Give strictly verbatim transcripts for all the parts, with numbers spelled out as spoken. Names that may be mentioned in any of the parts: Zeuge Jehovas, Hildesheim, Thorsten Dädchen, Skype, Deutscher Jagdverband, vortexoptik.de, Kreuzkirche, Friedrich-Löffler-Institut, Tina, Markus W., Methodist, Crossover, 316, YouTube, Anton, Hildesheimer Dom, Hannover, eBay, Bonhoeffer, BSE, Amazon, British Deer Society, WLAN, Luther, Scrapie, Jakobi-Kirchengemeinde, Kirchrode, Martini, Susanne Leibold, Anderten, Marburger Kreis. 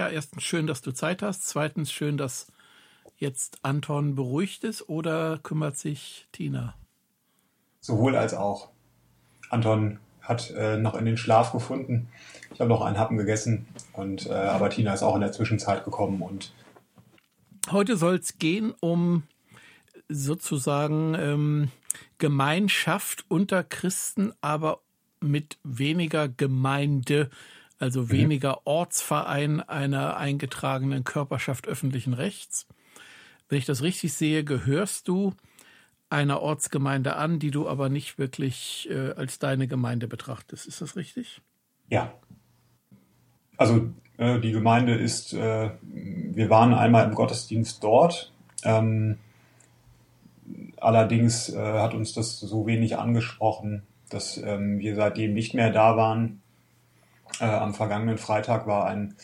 ja, erstens schön, dass du Zeit hast, zweitens schön, dass jetzt Anton beruhigt ist, oder kümmert sich Tina? Sowohl als auch. Anton hat äh, noch in den Schlaf gefunden. Ich habe noch einen Happen gegessen, und äh, aber Tina ist auch in der Zwischenzeit gekommen. Und heute soll es gehen um sozusagen ähm, Gemeinschaft unter Christen, aber mit weniger Gemeinde, also mhm. weniger Ortsverein einer eingetragenen Körperschaft öffentlichen Rechts. Wenn ich das richtig sehe, gehörst du einer Ortsgemeinde an, die du aber nicht wirklich äh, als deine Gemeinde betrachtest. Ist das richtig? Ja. Also äh, die Gemeinde ist, äh, wir waren einmal im Gottesdienst dort. Ähm, allerdings äh, hat uns das so wenig angesprochen, dass ähm, wir seitdem nicht mehr da waren. Äh, am vergangenen Freitag war ein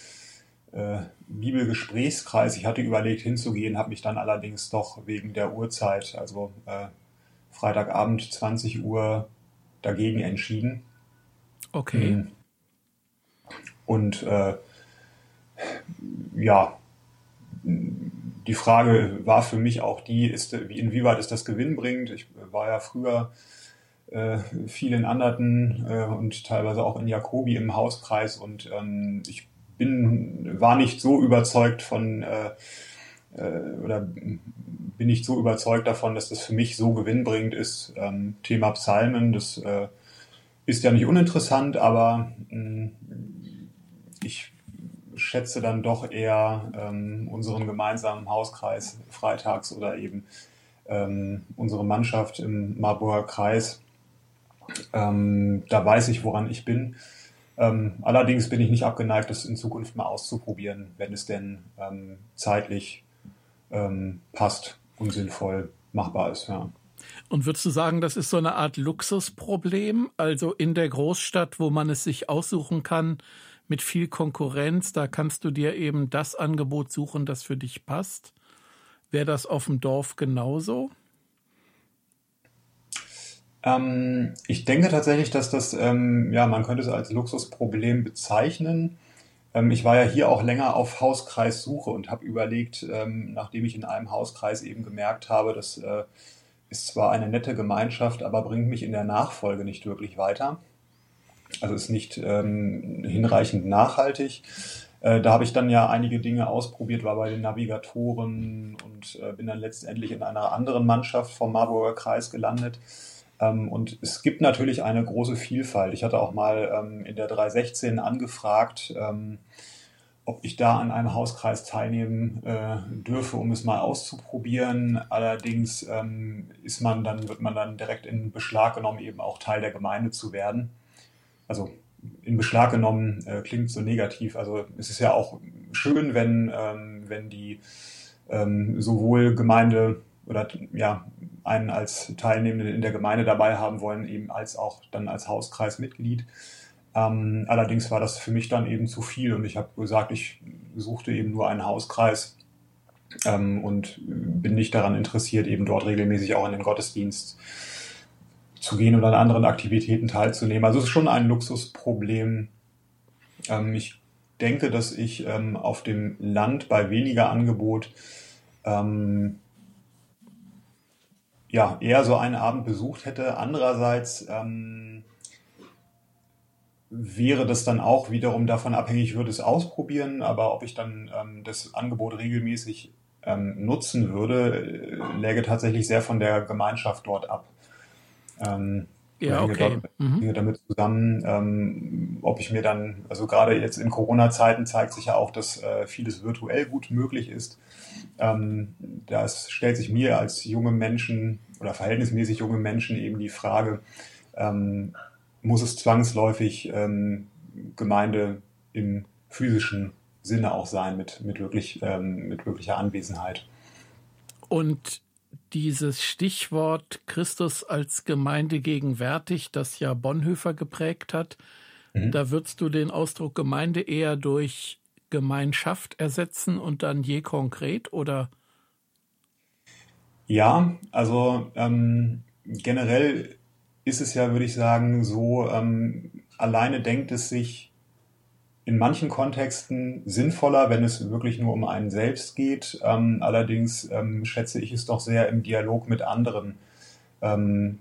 äh, Bibelgesprächskreis. Ich hatte überlegt hinzugehen, habe mich dann allerdings doch wegen der Uhrzeit, also äh, Freitagabend zwanzig Uhr, dagegen entschieden. Okay. Und äh, ja, die Frage war für mich auch die, ist, inwieweit ist das gewinnbringend? Ich war ja früher äh, viel in Anderten äh, und teilweise auch in Jakobi im Hauskreis, und ähm, ich Bin, war nicht so überzeugt von äh, äh, oder bin nicht so überzeugt davon, dass das für mich so gewinnbringend ist. Ähm, Thema Psalmen, das äh, ist ja nicht uninteressant, aber mh, ich schätze dann doch eher ähm, unseren gemeinsamen Hauskreis freitags oder eben ähm, unsere Mannschaft im Marburger Kreis. Ähm, da weiß ich, woran ich bin. Ähm, allerdings bin ich nicht abgeneigt, das in Zukunft mal auszuprobieren, wenn es denn ähm, zeitlich ähm, passt und sinnvoll machbar ist. Ja. Und würdest du sagen, das ist so eine Art Luxusproblem? Also in der Großstadt, wo man es sich aussuchen kann, mit viel Konkurrenz, da kannst du dir eben das Angebot suchen, das für dich passt. Wäre das auf dem Dorf genauso? Ich denke tatsächlich, dass das, ähm, ja, man könnte es als Luxusproblem bezeichnen. Ähm, ich war ja hier auch länger auf Hauskreissuche und habe überlegt, ähm, nachdem ich in einem Hauskreis eben gemerkt habe, das äh, ist zwar eine nette Gemeinschaft, aber bringt mich in der Nachfolge nicht wirklich weiter. Also ist nicht ähm, hinreichend nachhaltig. Äh, da habe ich dann ja einige Dinge ausprobiert, war bei den Navigatoren und äh, bin dann letztendlich in einer anderen Mannschaft vom Marburger Kreis gelandet. Und es gibt natürlich eine große Vielfalt. Ich hatte auch mal ähm, in der drei sechzehn angefragt, ähm, ob ich da an einem Hauskreis teilnehmen äh, dürfe, um es mal auszuprobieren. Allerdings ähm, ist man dann, wird man dann direkt in Beschlag genommen, eben auch Teil der Gemeinde zu werden. Also in Beschlag genommen äh, klingt so negativ. Also es ist ja auch schön, wenn, ähm, wenn die ähm, sowohl Gemeinde oder ja, einen als Teilnehmenden in der Gemeinde dabei haben wollen, eben als auch dann als Hauskreismitglied. Ähm, allerdings war das für mich dann eben zu viel, und ich habe gesagt, ich suchte eben nur einen Hauskreis ähm, und bin nicht daran interessiert, eben dort regelmäßig auch in den Gottesdienst zu gehen und an anderen Aktivitäten teilzunehmen. Also es ist schon ein Luxusproblem. Ähm, ich denke, dass ich ähm, auf dem Land bei weniger Angebot ähm, ja, eher so einen Abend besucht hätte. Andererseits ähm, wäre das dann auch wiederum davon abhängig, ich würde es ausprobieren, aber ob ich dann ähm, das Angebot regelmäßig ähm, nutzen würde, äh, läge tatsächlich sehr von der Gemeinschaft dort ab. Ähm, ja, okay. Dort, mhm. Damit zusammen, ähm, ob ich mir dann, also gerade jetzt in Corona-Zeiten zeigt sich ja auch, dass äh, vieles virtuell gut möglich ist. Ähm, das stellt sich mir als junge Menschen oder verhältnismäßig junge Menschen eben die Frage, ähm, muss es zwangsläufig ähm, Gemeinde im physischen Sinne auch sein, mit, mit, wirklich, ähm, mit wirklicher Anwesenheit. Und dieses Stichwort Christus als Gemeinde gegenwärtig, das ja Bonhoeffer geprägt hat, mhm. da würdest du den Ausdruck Gemeinde eher durch Gemeinschaft ersetzen und dann je konkret, oder? Ja, also ähm, generell ist es ja, würde ich sagen, so, ähm, alleine denkt es sich in manchen Kontexten sinnvoller, wenn es wirklich nur um einen selbst geht. Ähm, allerdings ähm, schätze ich es doch sehr, im Dialog mit anderen ähm,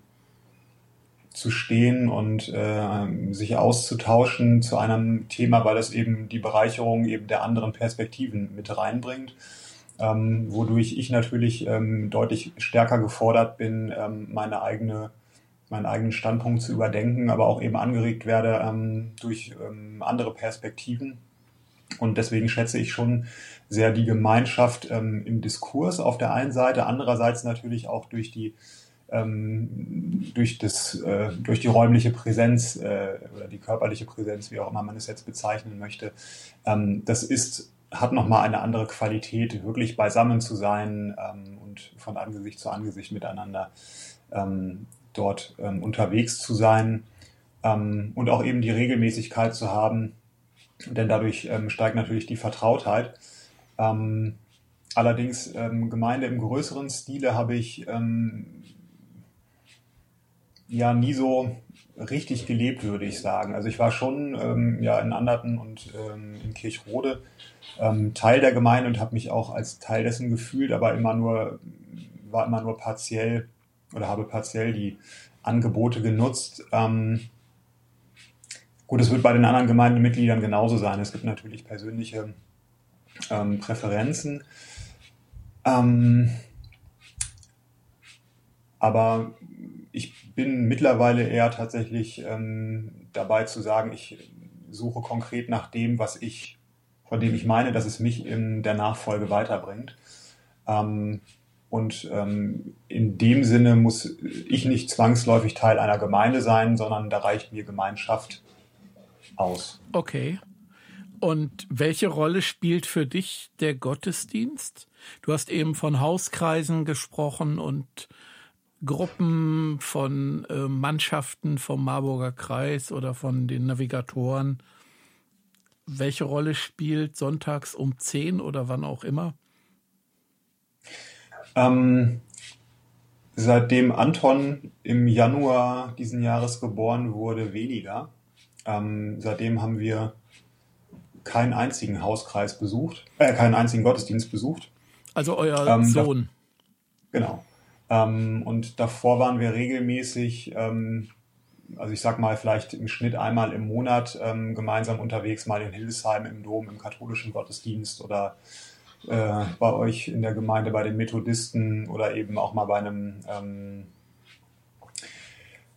zu stehen und äh, sich auszutauschen zu einem Thema, weil das eben die Bereicherung eben der anderen Perspektiven mit reinbringt, ähm, wodurch ich natürlich ähm, deutlich stärker gefordert bin, ähm, meine eigene meinen eigenen Standpunkt zu überdenken, aber auch eben angeregt werde ähm, durch ähm, andere Perspektiven. Und deswegen schätze ich schon sehr die Gemeinschaft ähm, im Diskurs auf der einen Seite, andererseits natürlich auch durch die, ähm, durch das, äh, durch die räumliche Präsenz äh, oder die körperliche Präsenz, wie auch immer man es jetzt bezeichnen möchte. Ähm, das ist, hat nochmal eine andere Qualität, wirklich beisammen zu sein ähm, und von Angesicht zu Angesicht miteinander ähm, dort ähm, unterwegs zu sein ähm, und auch eben die Regelmäßigkeit zu haben, denn dadurch ähm, steigt natürlich die Vertrautheit. Ähm, allerdings ähm, Gemeinde im größeren Stile habe ich ähm, ja nie so richtig gelebt, würde ich sagen. Also ich war schon ähm, ja, in Anderten und ähm, in Kirchrode ähm, Teil der Gemeinde und habe mich auch als Teil dessen gefühlt, aber immer nur, war immer nur partiell oder habe partiell die Angebote genutzt. Ähm, gut, es wird bei den anderen Gemeindemitgliedern genauso sein. Es gibt natürlich persönliche ähm, Präferenzen. Ähm, aber ich bin mittlerweile eher tatsächlich ähm, dabei zu sagen, ich suche konkret nach dem, was ich, von dem ich meine, dass es mich in der Nachfolge weiterbringt. Ähm, Und ähm, in dem Sinne muss ich nicht zwangsläufig Teil einer Gemeinde sein, sondern da reicht mir Gemeinschaft aus. Okay. Und welche Rolle spielt für dich der Gottesdienst? Du hast eben von Hauskreisen gesprochen und Gruppen von äh, Mannschaften vom Marburger Kreis oder von den Navigatoren. Welche Rolle spielt sonntags um zehn oder wann auch immer? Ähm, seitdem Anton im Januar diesen Jahres geboren wurde, weniger. Ähm, seitdem haben wir keinen einzigen Hauskreis besucht, äh, keinen einzigen Gottesdienst besucht. Also euer ähm, Sohn. Da, genau. Ähm, und davor waren wir regelmäßig, ähm, also ich sag mal vielleicht im Schnitt einmal im Monat ähm, gemeinsam unterwegs, mal in Hildesheim im Dom, im katholischen Gottesdienst oder Äh, bei euch in der Gemeinde, bei den Methodisten oder eben auch mal bei einem ähm,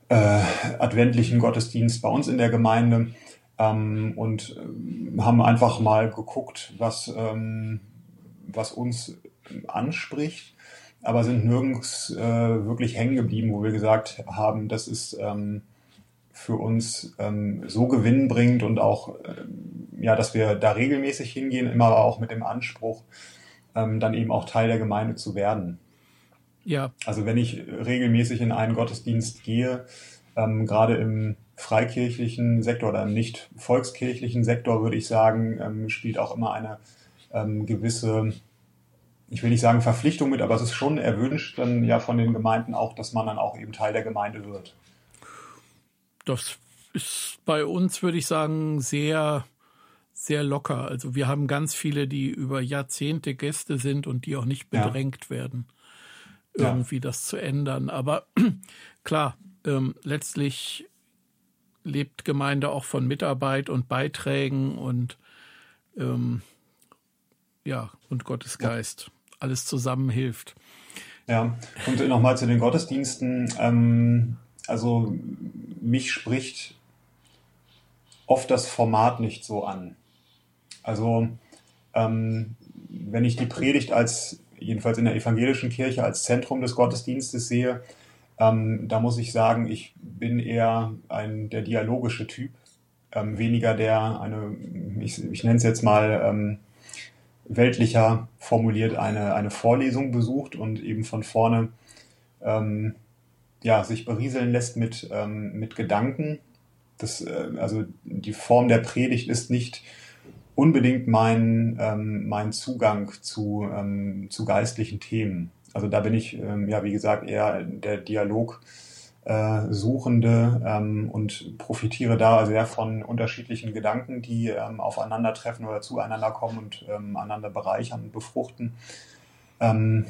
äh, adventlichen Gottesdienst bei uns in der Gemeinde ähm, und äh, haben einfach mal geguckt, was, ähm, was uns anspricht, aber sind nirgends äh, wirklich hängen geblieben, wo wir gesagt haben, das ist ähm, für uns ähm, so gewinnbringend und auch äh, ja, dass wir da regelmäßig hingehen, immer aber auch mit dem Anspruch, ähm, dann eben auch Teil der Gemeinde zu werden. Ja. Also wenn ich regelmäßig in einen Gottesdienst gehe, ähm, gerade im freikirchlichen Sektor oder im nicht volkskirchlichen Sektor, würde ich sagen, ähm, spielt auch immer eine ähm, gewisse, ich will nicht sagen Verpflichtung mit, aber es ist schon erwünscht dann ja von den Gemeinden auch, dass man dann auch eben Teil der Gemeinde wird. Das ist bei uns, würde ich sagen, sehr... sehr locker. Also wir haben ganz viele, die über Jahrzehnte Gäste sind und die auch nicht bedrängt ja. werden, irgendwie ja. das zu ändern. Aber klar, ähm, letztlich lebt Gemeinde auch von Mitarbeit und Beiträgen und ähm, ja und Gottes Geist. Ja. Alles zusammen hilft. Ja, und nochmal zu den Gottesdiensten. Ähm, also mich spricht oft das Format nicht so an. Also ähm, wenn ich die Predigt als, jedenfalls in der evangelischen Kirche, als Zentrum des Gottesdienstes sehe, ähm, da muss ich sagen, ich bin eher ein der dialogische Typ, ähm, weniger der, eine, ich, ich nenne es jetzt mal ähm, weltlicher formuliert, eine, eine Vorlesung besucht und eben von vorne ähm, ja, sich berieseln lässt mit, ähm, mit Gedanken. Das, also die Form der Predigt ist nicht unbedingt mein, ähm, mein Zugang zu, ähm, zu geistlichen Themen. Also da bin ich, ähm, ja wie gesagt, eher der Dialog, äh, Suchende ähm, und profitiere da sehr von unterschiedlichen Gedanken, die ähm, aufeinandertreffen oder zueinander kommen und ähm, einander bereichern und befruchten. Ähm,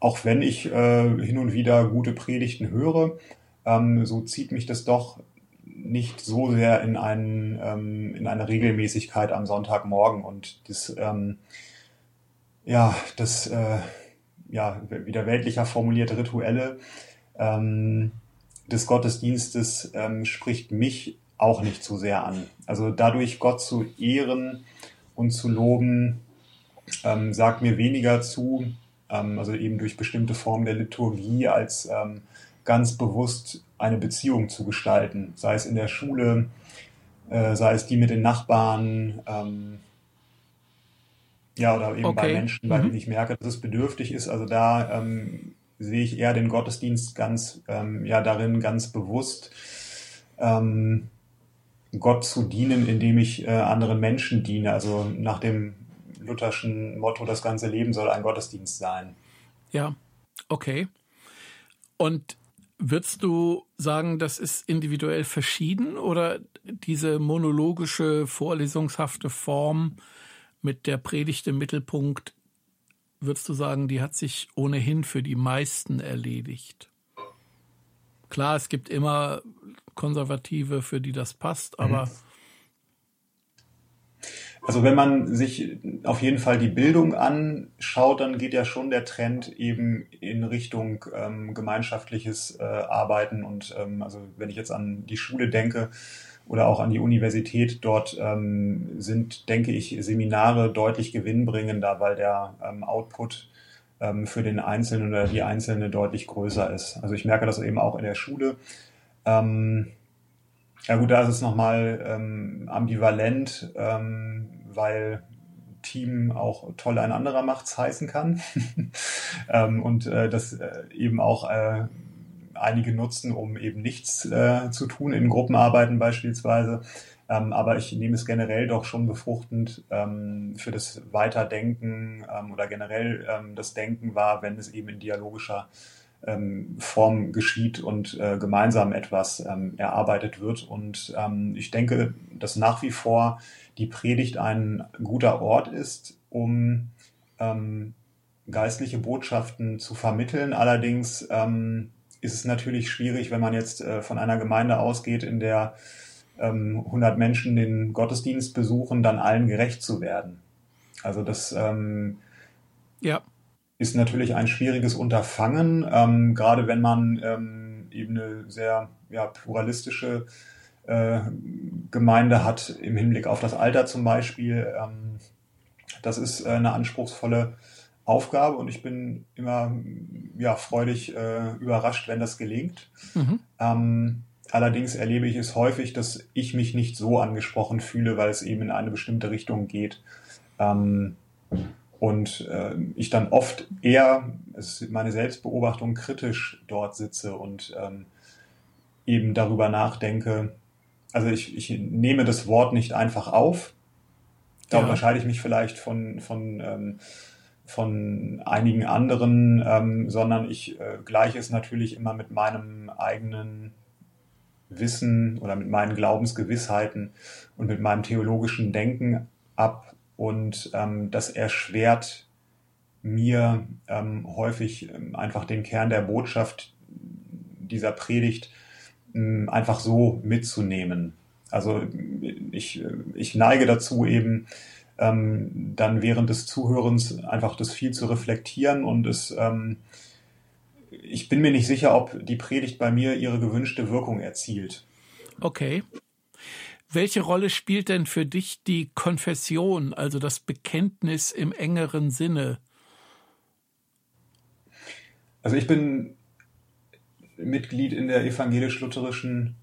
auch wenn ich äh, hin und wieder gute Predigten höre, ähm, so zieht mich das doch nicht so sehr in, einen, ähm, in eine Regelmäßigkeit am Sonntagmorgen. Und das, ähm, ja, das äh, ja, wieder weltlicher formulierte Rituelle ähm, des Gottesdienstes ähm, spricht mich auch nicht so sehr an. Also dadurch Gott zu ehren und zu loben, ähm, sagt mir weniger zu, ähm, also eben durch bestimmte Formen der Liturgie, als ähm, ganz bewusst eine Beziehung zu gestalten, sei es in der Schule, äh, sei es die mit den Nachbarn, ähm, ja, oder eben okay. bei Menschen, bei mhm. denen ich merke, dass es bedürftig ist. Also da ähm, sehe ich eher den Gottesdienst ganz, ähm, ja, darin ganz bewusst, ähm, Gott zu dienen, indem ich äh, anderen Menschen diene. Also nach dem lutherschen Motto, das ganze Leben soll ein Gottesdienst sein. Ja, okay. Und würdest du sagen, das ist individuell verschieden oder diese monologische, vorlesungshafte Form mit der Predigt im Mittelpunkt, würdest du sagen, die hat sich ohnehin für die meisten erledigt? Klar, es gibt immer Konservative, für die das passt, aber... Also wenn man sich auf jeden Fall die Bildung anschaut, dann geht ja schon der Trend eben in Richtung ähm, gemeinschaftliches äh, Arbeiten. Und ähm, also wenn ich jetzt an die Schule denke oder auch an die Universität, dort ähm, sind, denke ich, Seminare deutlich gewinnbringender, weil der ähm, Output ähm, für den Einzelnen oder die Einzelne deutlich größer ist. Also ich merke das eben auch in der Schule. Ähm, Ja gut, da ist es nochmal ähm, ambivalent, ähm, weil Team auch toll ein anderer macht's heißen kann ähm, und äh, das äh, eben auch äh, einige nutzen, um eben nichts äh, zu tun, in Gruppenarbeiten beispielsweise. Ähm, aber ich nehme es generell doch schon befruchtend ähm, für das Weiterdenken ähm, oder generell ähm, das Denken wahr, wenn es eben in dialogischer Form geschieht und äh, gemeinsam etwas ähm, erarbeitet wird. Und ähm, ich denke, dass nach wie vor die Predigt ein guter Ort ist, um ähm, geistliche Botschaften zu vermitteln. Allerdings ähm, ist es natürlich schwierig, wenn man jetzt äh, von einer Gemeinde ausgeht, in der ähm, hundert Menschen den Gottesdienst besuchen, dann allen gerecht zu werden. Also das ähm, ja. ist natürlich ein schwieriges Unterfangen, ähm, gerade wenn man ähm, eben eine sehr ja, pluralistische äh, Gemeinde hat, im Hinblick auf das Alter zum Beispiel. Ähm, das ist äh, eine anspruchsvolle Aufgabe und ich bin immer ja, freudig äh, überrascht, wenn das gelingt. Mhm. Ähm, allerdings erlebe ich es häufig, dass ich mich nicht so angesprochen fühle, weil es eben in eine bestimmte Richtung geht. Ähm, Und äh, ich dann oft eher, es ist meine Selbstbeobachtung, kritisch dort sitze und ähm, eben darüber nachdenke. Also ich, ich nehme das Wort nicht einfach auf. Da ja. unterscheide ich mich vielleicht von, von, ähm, von einigen anderen, ähm, sondern ich äh, gleiche es natürlich immer mit meinem eigenen Wissen oder mit meinen Glaubensgewissheiten und mit meinem theologischen Denken ab. Und ähm, das erschwert mir ähm, häufig ähm, einfach den Kern der Botschaft dieser Predigt ähm, einfach so mitzunehmen. Also ich, ich neige dazu eben ähm, dann während des Zuhörens einfach das viel zu reflektieren und es, ähm, ich bin mir nicht sicher, ob die Predigt bei mir ihre gewünschte Wirkung erzielt. Okay. Welche Rolle spielt denn für dich die Konfession, also das Bekenntnis im engeren Sinne? Also ich bin Mitglied in der evangelisch-lutherischen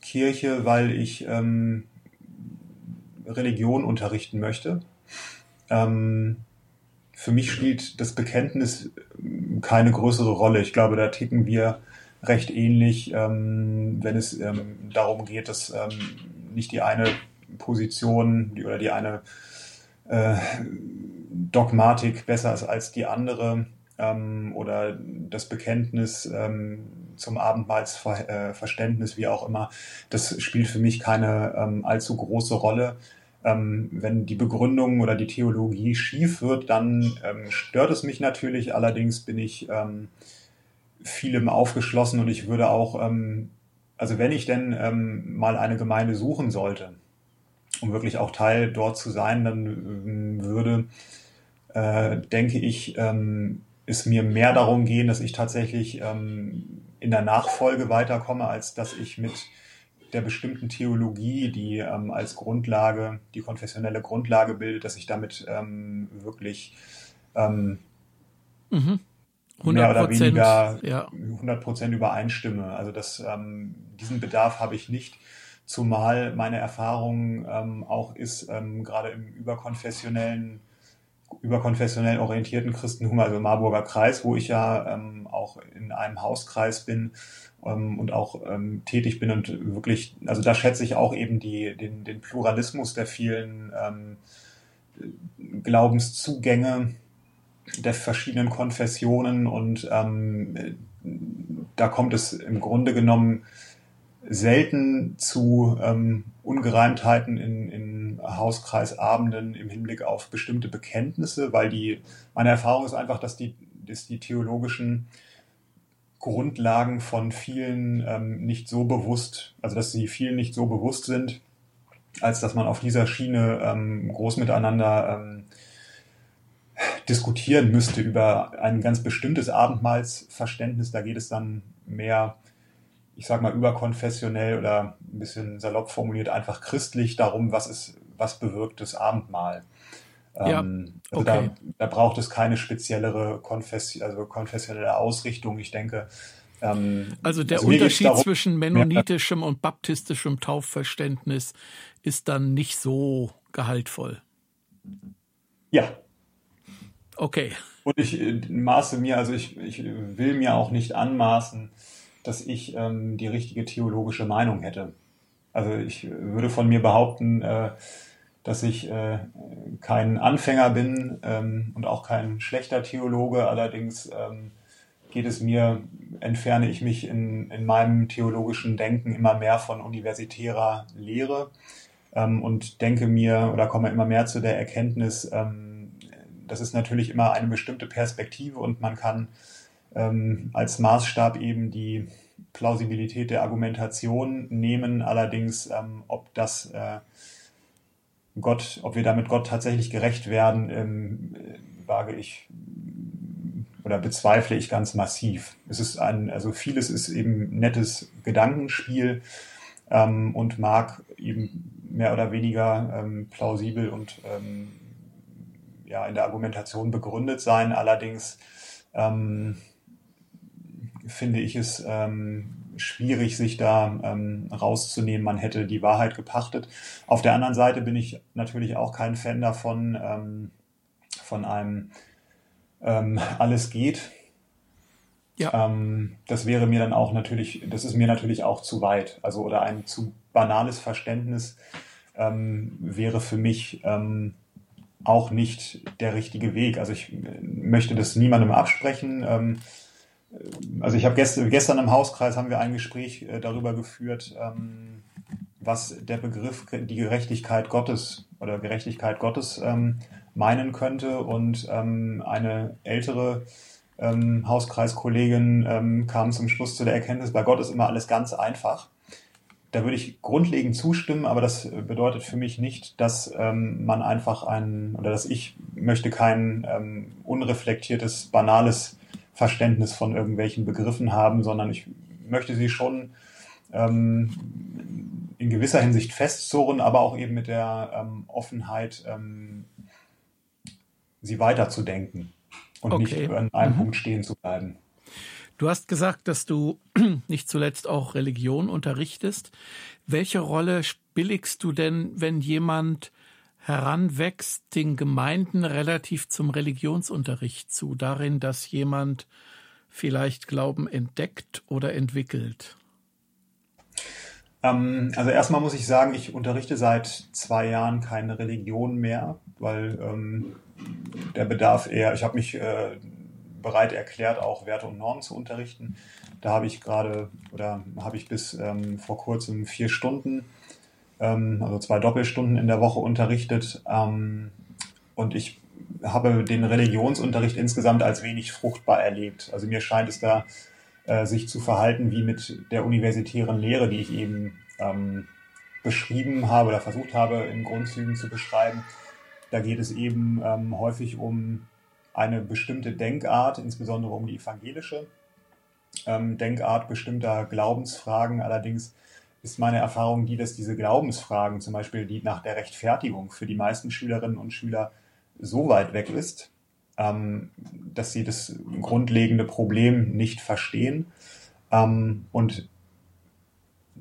Kirche, weil ich ähm, Religion unterrichten möchte. Ähm, für mich spielt das Bekenntnis keine größere Rolle. Ich glaube, da ticken wir recht ähnlich, ähm, wenn es ähm, darum geht, dass... Ähm, nicht die eine Position die, oder die eine äh, Dogmatik besser ist als die andere. ähm, oder das Bekenntnis ähm, zum Abendmahlsverständnis, äh, wie auch immer, das spielt für mich keine ähm, allzu große Rolle. Ähm, wenn die Begründung oder die Theologie schief wird, dann ähm, stört es mich natürlich. Allerdings bin ich ähm, vielem aufgeschlossen und ich würde auch, ähm, also wenn ich denn ähm, mal eine Gemeinde suchen sollte, um wirklich auch Teil dort zu sein, dann ähm, würde, äh, denke ich, ähm, es mir mehr darum gehen, dass ich tatsächlich ähm, in der Nachfolge weiterkomme, als dass ich mit der bestimmten Theologie, die ähm, als Grundlage, die konfessionelle Grundlage bildet, dass ich damit ähm, wirklich ähm, mhm. mehr oder weniger ja. hundert Prozent übereinstimme. Also das, ähm, diesen Bedarf habe ich nicht, zumal meine Erfahrung ähm, auch ist, ähm, gerade im überkonfessionellen, überkonfessionell orientierten Christentum, also im Marburger Kreis, wo ich ja ähm, auch in einem Hauskreis bin, und auch ähm, tätig bin und wirklich, also da schätze ich auch eben die, den, den Pluralismus der vielen ähm, Glaubenszugänge der verschiedenen Konfessionen und ähm, da kommt es im Grunde genommen selten zu ähm, Ungereimtheiten in, in Hauskreisabenden im Hinblick auf bestimmte Bekenntnisse, weil die, meine Erfahrung ist einfach, dass die, dass die theologischen Grundlagen von vielen ähm, nicht so bewusst, also dass sie vielen nicht so bewusst sind, als dass man auf dieser Schiene ähm, groß miteinander ähm, diskutieren müsste über ein ganz bestimmtes Abendmahlsverständnis. Da geht es dann mehr, ich sag mal, überkonfessionell oder ein bisschen salopp formuliert, einfach christlich darum, was ist, was bewirkt das Abendmahl. Ja, ähm, also okay. da, da braucht es keine speziellere Konfess- also konfessionelle Ausrichtung, ich denke. Ähm, also der also Unterschied darum, zwischen mennonitischem und baptistischem Taufverständnis ist dann nicht so gehaltvoll. Ja. Okay. Und ich äh, maße mir, also ich, ich will mir auch nicht anmaßen, dass ich ähm, die richtige theologische Meinung hätte. Also ich würde von mir behaupten, äh, dass ich äh, kein Anfänger bin ähm, und auch kein schlechter Theologe. Allerdings ähm, geht es mir, entferne ich mich in, in meinem theologischen Denken immer mehr von universitärer Lehre ähm, und denke mir oder komme immer mehr zu der Erkenntnis, ähm, das ist natürlich immer eine bestimmte Perspektive und man kann ähm, als Maßstab eben die Plausibilität der Argumentation nehmen. Allerdings, ähm, ob das äh, Gott, ob wir damit Gott tatsächlich gerecht werden, ähm, wage ich oder bezweifle ich ganz massiv. Es ist ein, also vieles ist eben nettes Gedankenspiel ähm, und mag eben mehr oder weniger ähm, plausibel und ähm, ja in der Argumentation begründet sein. Allerdings ähm, finde ich es ähm, schwierig, sich da ähm, rauszunehmen, man hätte die Wahrheit gepachtet. Auf der anderen Seite bin ich natürlich auch kein Fan davon, ähm, von einem ähm, alles geht. Ja. Ähm, das wäre mir dann auch natürlich, das ist mir natürlich auch zu weit. Also oder ein zu banales Verständnis ähm, wäre für mich ähm, auch nicht der richtige Weg. Also ich möchte das niemandem absprechen. Ähm, Also ich habe gestern, gestern im Hauskreis haben wir ein Gespräch darüber geführt, was der Begriff die Gerechtigkeit Gottes oder Gerechtigkeit Gottes meinen könnte. Und eine ältere Hauskreiskollegin kam zum Schluss zu der Erkenntnis, bei Gott ist immer alles ganz einfach. Da würde ich grundlegend zustimmen, aber das bedeutet für mich nicht, dass man einfach einen oder dass ich möchte kein unreflektiertes, banales Verständnis von irgendwelchen Begriffen haben, sondern ich möchte sie schon ähm, in gewisser Hinsicht festzurren, aber auch eben mit der ähm, Offenheit, ähm, sie weiterzudenken und okay. nicht an einem mhm. Punkt stehen zu bleiben. Du hast gesagt, dass du nicht zuletzt auch Religion unterrichtest. Welche Rolle billigst du denn, wenn jemand heranwächst, den Gemeinden relativ zum Religionsunterricht zu, darin, dass jemand vielleicht Glauben entdeckt oder entwickelt? Ähm, also erstmal muss ich sagen, ich unterrichte seit zwei Jahren keine Religion mehr, weil ähm, der Bedarf eher, ich habe mich äh, bereit erklärt, auch Werte und Normen zu unterrichten. Da habe ich gerade oder habe ich bis ähm, vor kurzem vier Stunden, ähm, also zwei Doppelstunden in der Woche unterrichtet. Ähm, und ich habe den Religionsunterricht insgesamt als wenig fruchtbar erlebt. Also mir scheint es da, äh, sich zu verhalten wie mit der universitären Lehre, die ich eben ähm, beschrieben habe oder versucht habe, in Grundzügen zu beschreiben. Da geht es eben ähm, häufig um eine bestimmte Denkart, insbesondere um die evangelische ähm, Denkart bestimmter Glaubensfragen. Allerdings ist meine Erfahrung die, dass diese Glaubensfragen, zum Beispiel die nach der Rechtfertigung, für die meisten Schülerinnen und Schüler so weit weg ist, ähm, dass sie das grundlegende Problem nicht verstehen. Ähm, und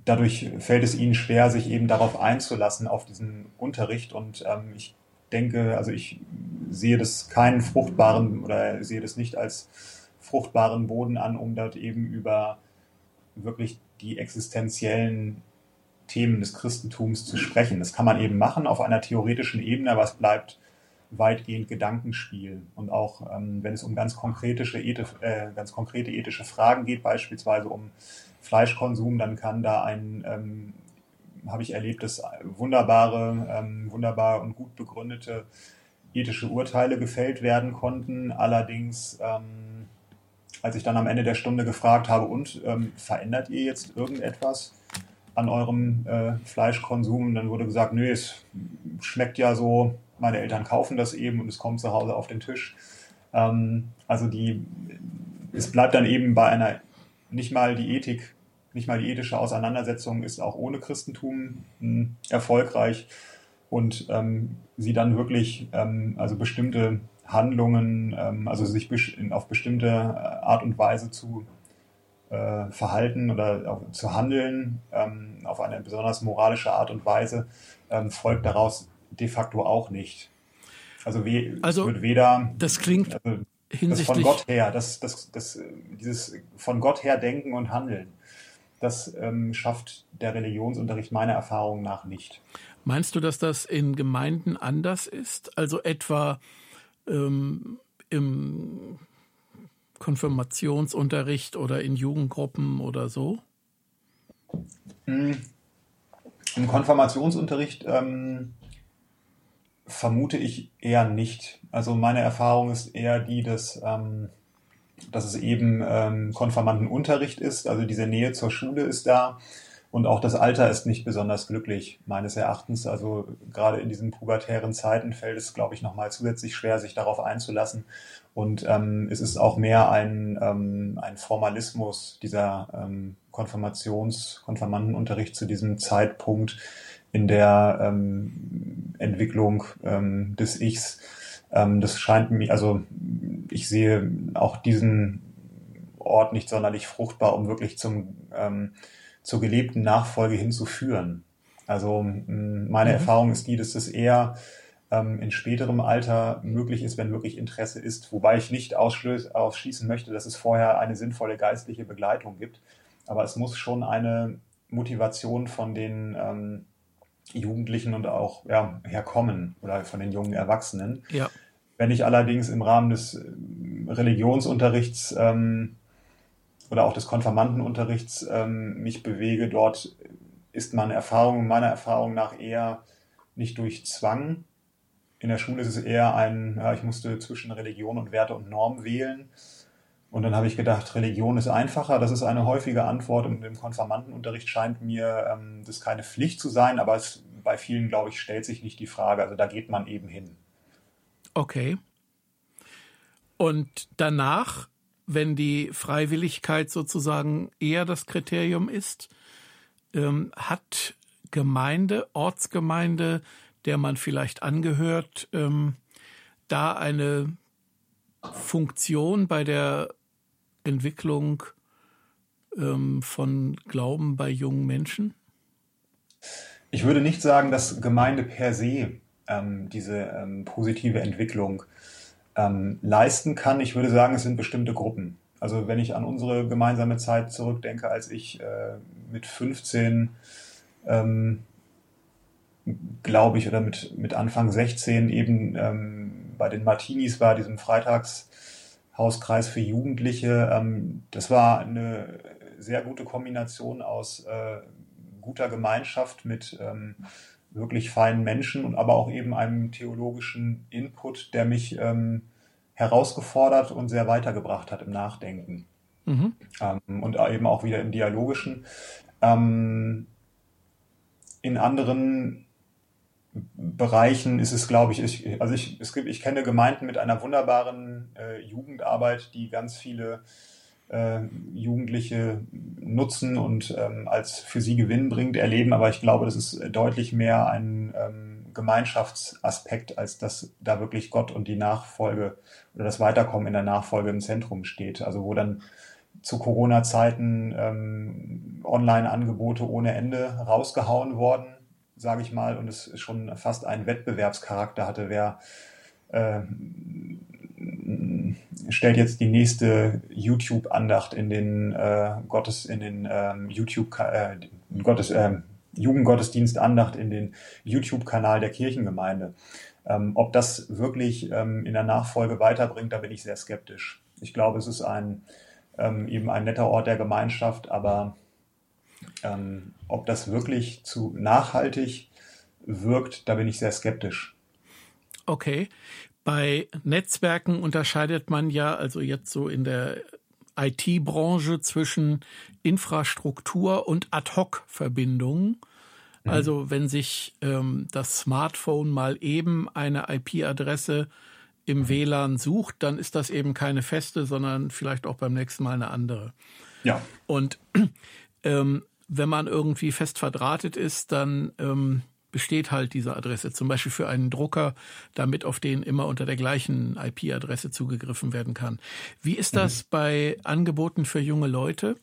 dadurch fällt es ihnen schwer, sich eben darauf einzulassen, auf diesen Unterricht. Und ähm, ich denke, also ich sehe das keinen fruchtbaren oder sehe das nicht als fruchtbaren Boden an, um dort eben über wirklich die existenziellen Themen des Christentums zu sprechen. Das kann man eben machen auf einer theoretischen Ebene, aber es bleibt weitgehend Gedankenspiel. Und auch ähm, wenn es um ganz konkrete, äh, ganz konkrete ethische Fragen geht, beispielsweise um Fleischkonsum, dann kann da ein, ähm, habe ich erlebt, dass wunderbare, ähm, wunderbar und gut begründete ethische Urteile gefällt werden konnten. Allerdings, ähm, als ich dann am Ende der Stunde gefragt habe, und ähm, verändert ihr jetzt irgendetwas an eurem äh, Fleischkonsum? Dann wurde gesagt, nö, es schmeckt ja so, meine Eltern kaufen das eben und es kommt zu Hause auf den Tisch. Ähm, also die, es bleibt dann eben bei einer, nicht mal die Ethik, nicht mal die ethische Auseinandersetzung ist auch ohne Christentum mh, erfolgreich. Und ähm, sie dann wirklich, ähm, also bestimmte Handlungen, ähm, also sich auf bestimmte Art und Weise zu äh, verhalten oder auf, zu handeln, ähm, auf eine besonders moralische Art und Weise, ähm, folgt daraus de facto auch nicht. Also, we, also wird weder das klingt also, hinsichtlich das von Gott her, das, das, das, dieses von Gott her denken und handeln, das ähm, schafft der Religionsunterricht meiner Erfahrung nach nicht. Meinst du, dass das in Gemeinden anders ist? Also etwa ähm, im Konfirmationsunterricht oder in Jugendgruppen oder so? Im Konfirmationsunterricht ähm, vermute ich eher nicht. Also meine Erfahrung ist eher die, dass, ähm, dass es eben ähm, Konfirmandenunterricht ist, also diese Nähe zur Schule ist da und auch das Alter ist nicht besonders glücklich, meines Erachtens. Also gerade in diesen pubertären Zeiten fällt es, glaube ich, nochmal zusätzlich schwer, sich darauf einzulassen. Und ähm, es ist auch mehr ein, ähm, ein Formalismus, dieser ähm, Konfirmations-, Konfirmandenunterricht zu diesem Zeitpunkt in der ähm, Entwicklung ähm, des Ichs. Ähm, das scheint mir, also ich sehe auch diesen Ort nicht sonderlich fruchtbar, um wirklich zum, ähm, zur gelebten Nachfolge hinzuführen. Also mh, meine mhm. Erfahrung ist die, dass das eher ähm, in späterem Alter möglich ist, wenn wirklich Interesse ist. Wobei ich nicht ausschließ, ausschließen möchte, dass es vorher eine sinnvolle geistliche Begleitung gibt. Aber es muss schon eine Motivation von den ähm, Jugendlichen und auch ja, herkommen oder von den jungen Erwachsenen. Ja. Wenn ich allerdings im Rahmen des Religionsunterrichts ähm, oder auch des Konfirmandenunterrichts ähm, mich bewege, dort ist meine Erfahrung, meiner Erfahrung nach eher nicht durch Zwang. In der Schule ist es eher ein, ja, ich musste zwischen Religion und Werte und Norm wählen. Und dann habe ich gedacht, Religion ist einfacher. Das ist eine häufige Antwort. Und im Konfirmandenunterricht scheint mir ähm, das keine Pflicht zu sein. Aber es, bei vielen, glaube ich, stellt sich nicht die Frage. Also da geht man eben hin. Okay. Und danach, wenn die Freiwilligkeit sozusagen eher das Kriterium ist, ähm, hat Gemeinde, Ortsgemeinde, der man vielleicht angehört, ähm, da eine Funktion bei der Entwicklung ähm, von Glauben bei jungen Menschen? Ich würde nicht sagen, dass Gemeinde per se ähm, diese ähm, positive Entwicklung ähm, leisten kann. Ich würde sagen, es sind bestimmte Gruppen. Also wenn ich an unsere gemeinsame Zeit zurückdenke, als ich äh, mit fünfzehn, ähm, glaube ich, oder mit, mit Anfang sechzehn eben ähm, bei den Martinis war, diesem Freitags Hauskreis für Jugendliche. Ähm, das war eine sehr gute Kombination aus äh, guter Gemeinschaft mit ähm, wirklich feinen Menschen und aber auch eben einem theologischen Input, der mich ähm, herausgefordert und sehr weitergebracht hat im Nachdenken. Mhm. Ähm, und eben auch wieder im Dialogischen. Ähm, in anderen Bereichen ist es, glaube ich, ich also ich, es gibt, ich kenne Gemeinden mit einer wunderbaren äh, Jugendarbeit, die ganz viele äh, Jugendliche nutzen und ähm, als für sie gewinnbringend erleben, aber ich glaube, das ist deutlich mehr ein ähm, Gemeinschaftsaspekt, als dass da wirklich Gott und die Nachfolge oder das Weiterkommen in der Nachfolge im Zentrum steht, also wo dann zu Corona-Zeiten ähm, Online-Angebote ohne Ende rausgehauen worden, sage ich mal, und es schon fast einen Wettbewerbscharakter hatte, wer äh, stellt jetzt die nächste YouTube-Andacht in den äh, Gottes, in den ähm, YouTube äh, Gottes, äh, Jugendgottesdienst-Andacht in den YouTube-Kanal der Kirchengemeinde. Ähm, ob das wirklich ähm, in der Nachfolge weiterbringt, da bin ich sehr skeptisch. Ich glaube, es ist ein ähm, eben ein netter Ort der Gemeinschaft, aber Ähm, ob das wirklich zu nachhaltig wirkt, da bin ich sehr skeptisch. Okay. Bei Netzwerken unterscheidet man ja, also jetzt so in der I T-Branche, zwischen Infrastruktur und Ad-Hoc-Verbindungen. Mhm. Also wenn sich ähm, das Smartphone mal eben eine I P-Adresse im W L A N sucht, dann ist das eben keine feste, sondern vielleicht auch beim nächsten Mal eine andere. Ja. Und ähm, wenn man irgendwie fest verdrahtet ist, dann ähm, besteht halt diese Adresse, zum Beispiel für einen Drucker, damit auf den immer unter der gleichen I P-Adresse zugegriffen werden kann. Wie ist das mhm. bei Angeboten für junge Leute?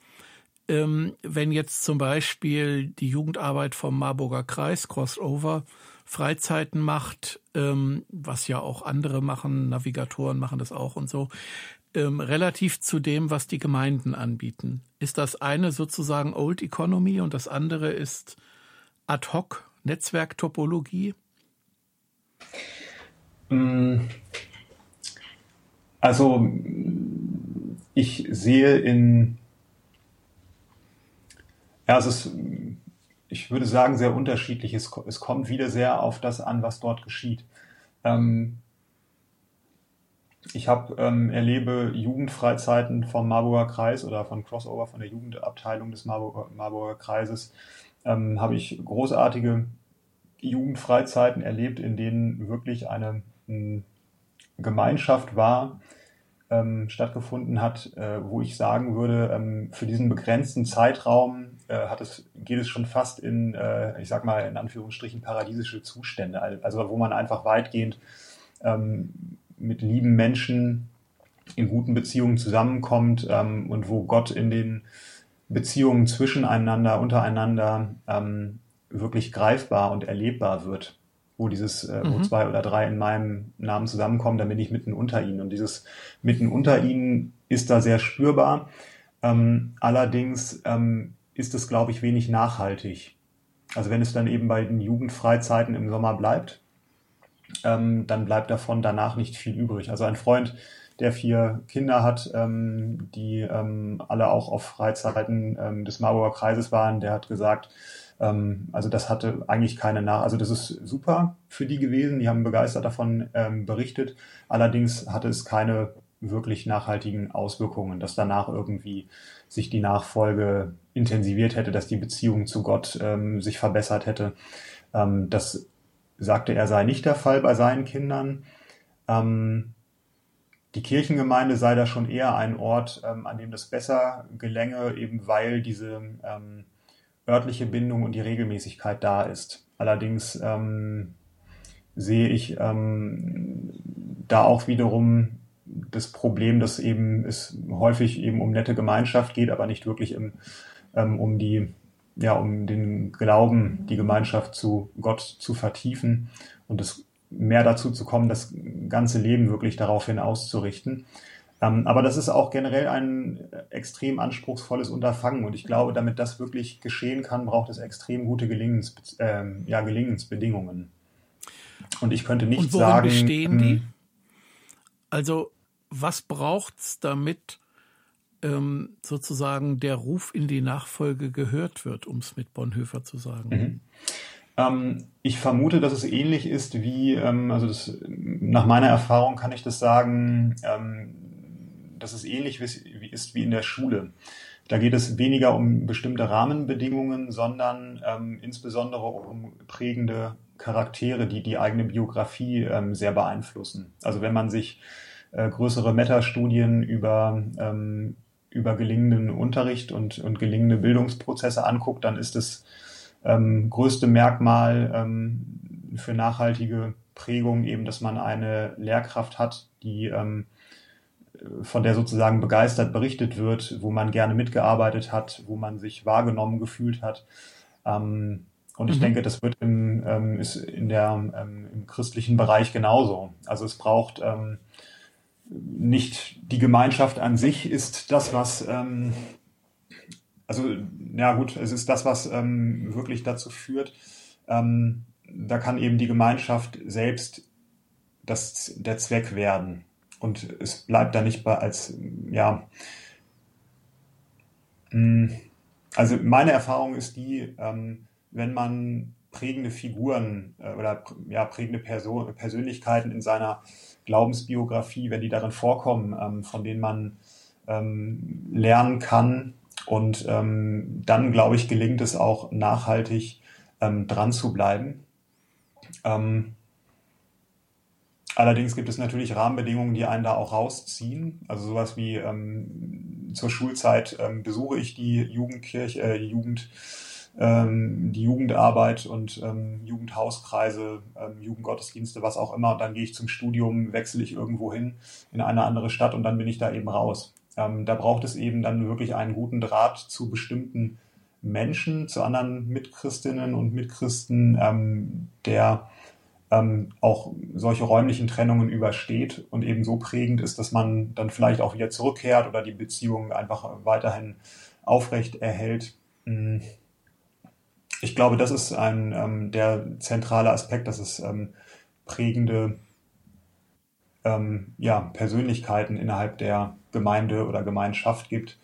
Ähm, wenn jetzt zum Beispiel die Jugendarbeit vom Marburger Kreis, Crossover, Freizeiten macht, ähm, was ja auch andere machen, Navigatoren machen das auch und so, Ähm, relativ zu dem, was die Gemeinden anbieten. Ist das eine sozusagen Old Economy und das andere ist Ad-Hoc-Netzwerktopologie? Also ich sehe in, ja, es ist, ich würde sagen, sehr unterschiedlich. Es, es kommt wieder sehr auf das an, was dort geschieht. Ähm, Ich habe ähm, erlebe Jugendfreizeiten vom Marburger Kreis oder von Crossover, von der Jugendabteilung des Marburger, Marburger Kreises, ähm, habe ich großartige Jugendfreizeiten erlebt, in denen wirklich eine m, Gemeinschaft war, ähm, stattgefunden hat, äh, wo ich sagen würde, ähm, für diesen begrenzten Zeitraum äh, hat es, geht es schon fast in, äh, ich sag mal in Anführungsstrichen, paradiesische Zustände, also wo man einfach weitgehend ähm, mit lieben Menschen in guten Beziehungen zusammenkommt ähm, und wo Gott in den Beziehungen zwischeneinander, untereinander ähm, wirklich greifbar und erlebbar wird, wo dieses, äh, mhm. wo zwei oder drei in meinem Namen zusammenkommen, dann bin ich mitten unter ihnen. Und dieses mitten unter ihnen ist da sehr spürbar. Ähm, allerdings ähm, ist es, glaube ich, wenig nachhaltig. Also wenn es dann eben bei den Jugendfreizeiten im Sommer bleibt, Ähm, dann bleibt davon danach nicht viel übrig. Also ein Freund, der vier Kinder hat, ähm, die ähm, alle auch auf Freizeiten ähm, des Marburger Kreises waren, der hat gesagt, ähm, also das hatte eigentlich keine Nach-, also das ist super für die gewesen, die haben begeistert davon ähm, berichtet, allerdings hatte es keine wirklich nachhaltigen Auswirkungen, dass danach irgendwie sich die Nachfolge intensiviert hätte, dass die Beziehung zu Gott ähm, sich verbessert hätte, ähm, dass sagte er, sei nicht der Fall bei seinen Kindern. Ähm, die Kirchengemeinde sei da schon eher ein Ort, ähm, an dem das besser gelänge, eben weil diese ähm, örtliche Bindung und die Regelmäßigkeit da ist. Allerdings ähm, sehe ich ähm, da auch wiederum das Problem, dass eben es häufig eben um nette Gemeinschaft geht, aber nicht wirklich im, ähm, um die ja, um den Glauben, die Gemeinschaft zu Gott zu vertiefen und es mehr dazu zu kommen, das ganze Leben wirklich daraufhin auszurichten. Ähm, aber das ist auch generell ein extrem anspruchsvolles Unterfangen und ich glaube, damit das wirklich geschehen kann, braucht es extrem gute Gelingens, äh, ja, Gelingensbedingungen. Und ich könnte nicht sagen... Und worin bestehen die? Also was braucht's, damit ähm, sozusagen der Ruf in die Nachfolge gehört wird, um es mit Bonhoeffer zu sagen? Mhm. Ähm, ich vermute, dass es ähnlich ist wie, ähm, also das, nach meiner Erfahrung kann ich das sagen, ähm, dass es ähnlich ist wie in der Schule. Da geht es weniger um bestimmte Rahmenbedingungen, sondern ähm, insbesondere um prägende Charaktere, die die eigene Biografie ähm, sehr beeinflussen. Also wenn man sich äh, größere Metastudien über, ähm, über gelingenden Unterricht und, und gelingende Bildungsprozesse anguckt, dann ist das ähm, größte Merkmal ähm, für nachhaltige Prägung eben, dass man eine Lehrkraft hat, die ähm, von der sozusagen begeistert berichtet wird, wo man gerne mitgearbeitet hat, wo man sich wahrgenommen gefühlt hat. Ähm, und ich mhm. denke, das wird im, ähm, ist in der, ähm, im christlichen Bereich genauso. Also es braucht ähm, nicht die Gemeinschaft an sich ist das, was, ähm, also ja gut, es ist das, was ähm, wirklich dazu führt. Ähm, da kann eben die Gemeinschaft selbst das, der Zweck werden. Und es bleibt da nicht bei als, ja, also meine Erfahrung ist die, wenn man prägende Figuren oder ja, prägende Person, Persönlichkeiten in seiner Glaubensbiografie, wenn die darin vorkommen, von denen man lernen kann und dann, glaube ich, gelingt es auch nachhaltig dran zu bleiben. Allerdings gibt es natürlich Rahmenbedingungen, die einen da auch rausziehen. Also sowas wie ähm, zur Schulzeit ähm, besuche ich die Jugendkirche, äh, die, Jugend, ähm, die Jugendarbeit und ähm, Jugendhauskreise, ähm, Jugendgottesdienste, was auch immer. Und dann gehe ich zum Studium, wechsle ich irgendwo hin in eine andere Stadt und dann bin ich da eben raus. Ähm, da braucht es eben dann wirklich einen guten Draht zu bestimmten Menschen, zu anderen Mitchristinnen und Mitchristen, ähm, der Ähm, auch solche räumlichen Trennungen übersteht und eben so prägend ist, dass man dann vielleicht auch wieder zurückkehrt oder die Beziehung einfach weiterhin aufrecht erhält. Ich glaube, das ist ein ähm, der zentrale Aspekt, dass es ähm, prägende ähm, ja, Persönlichkeiten innerhalb der Gemeinde oder Gemeinschaft gibt,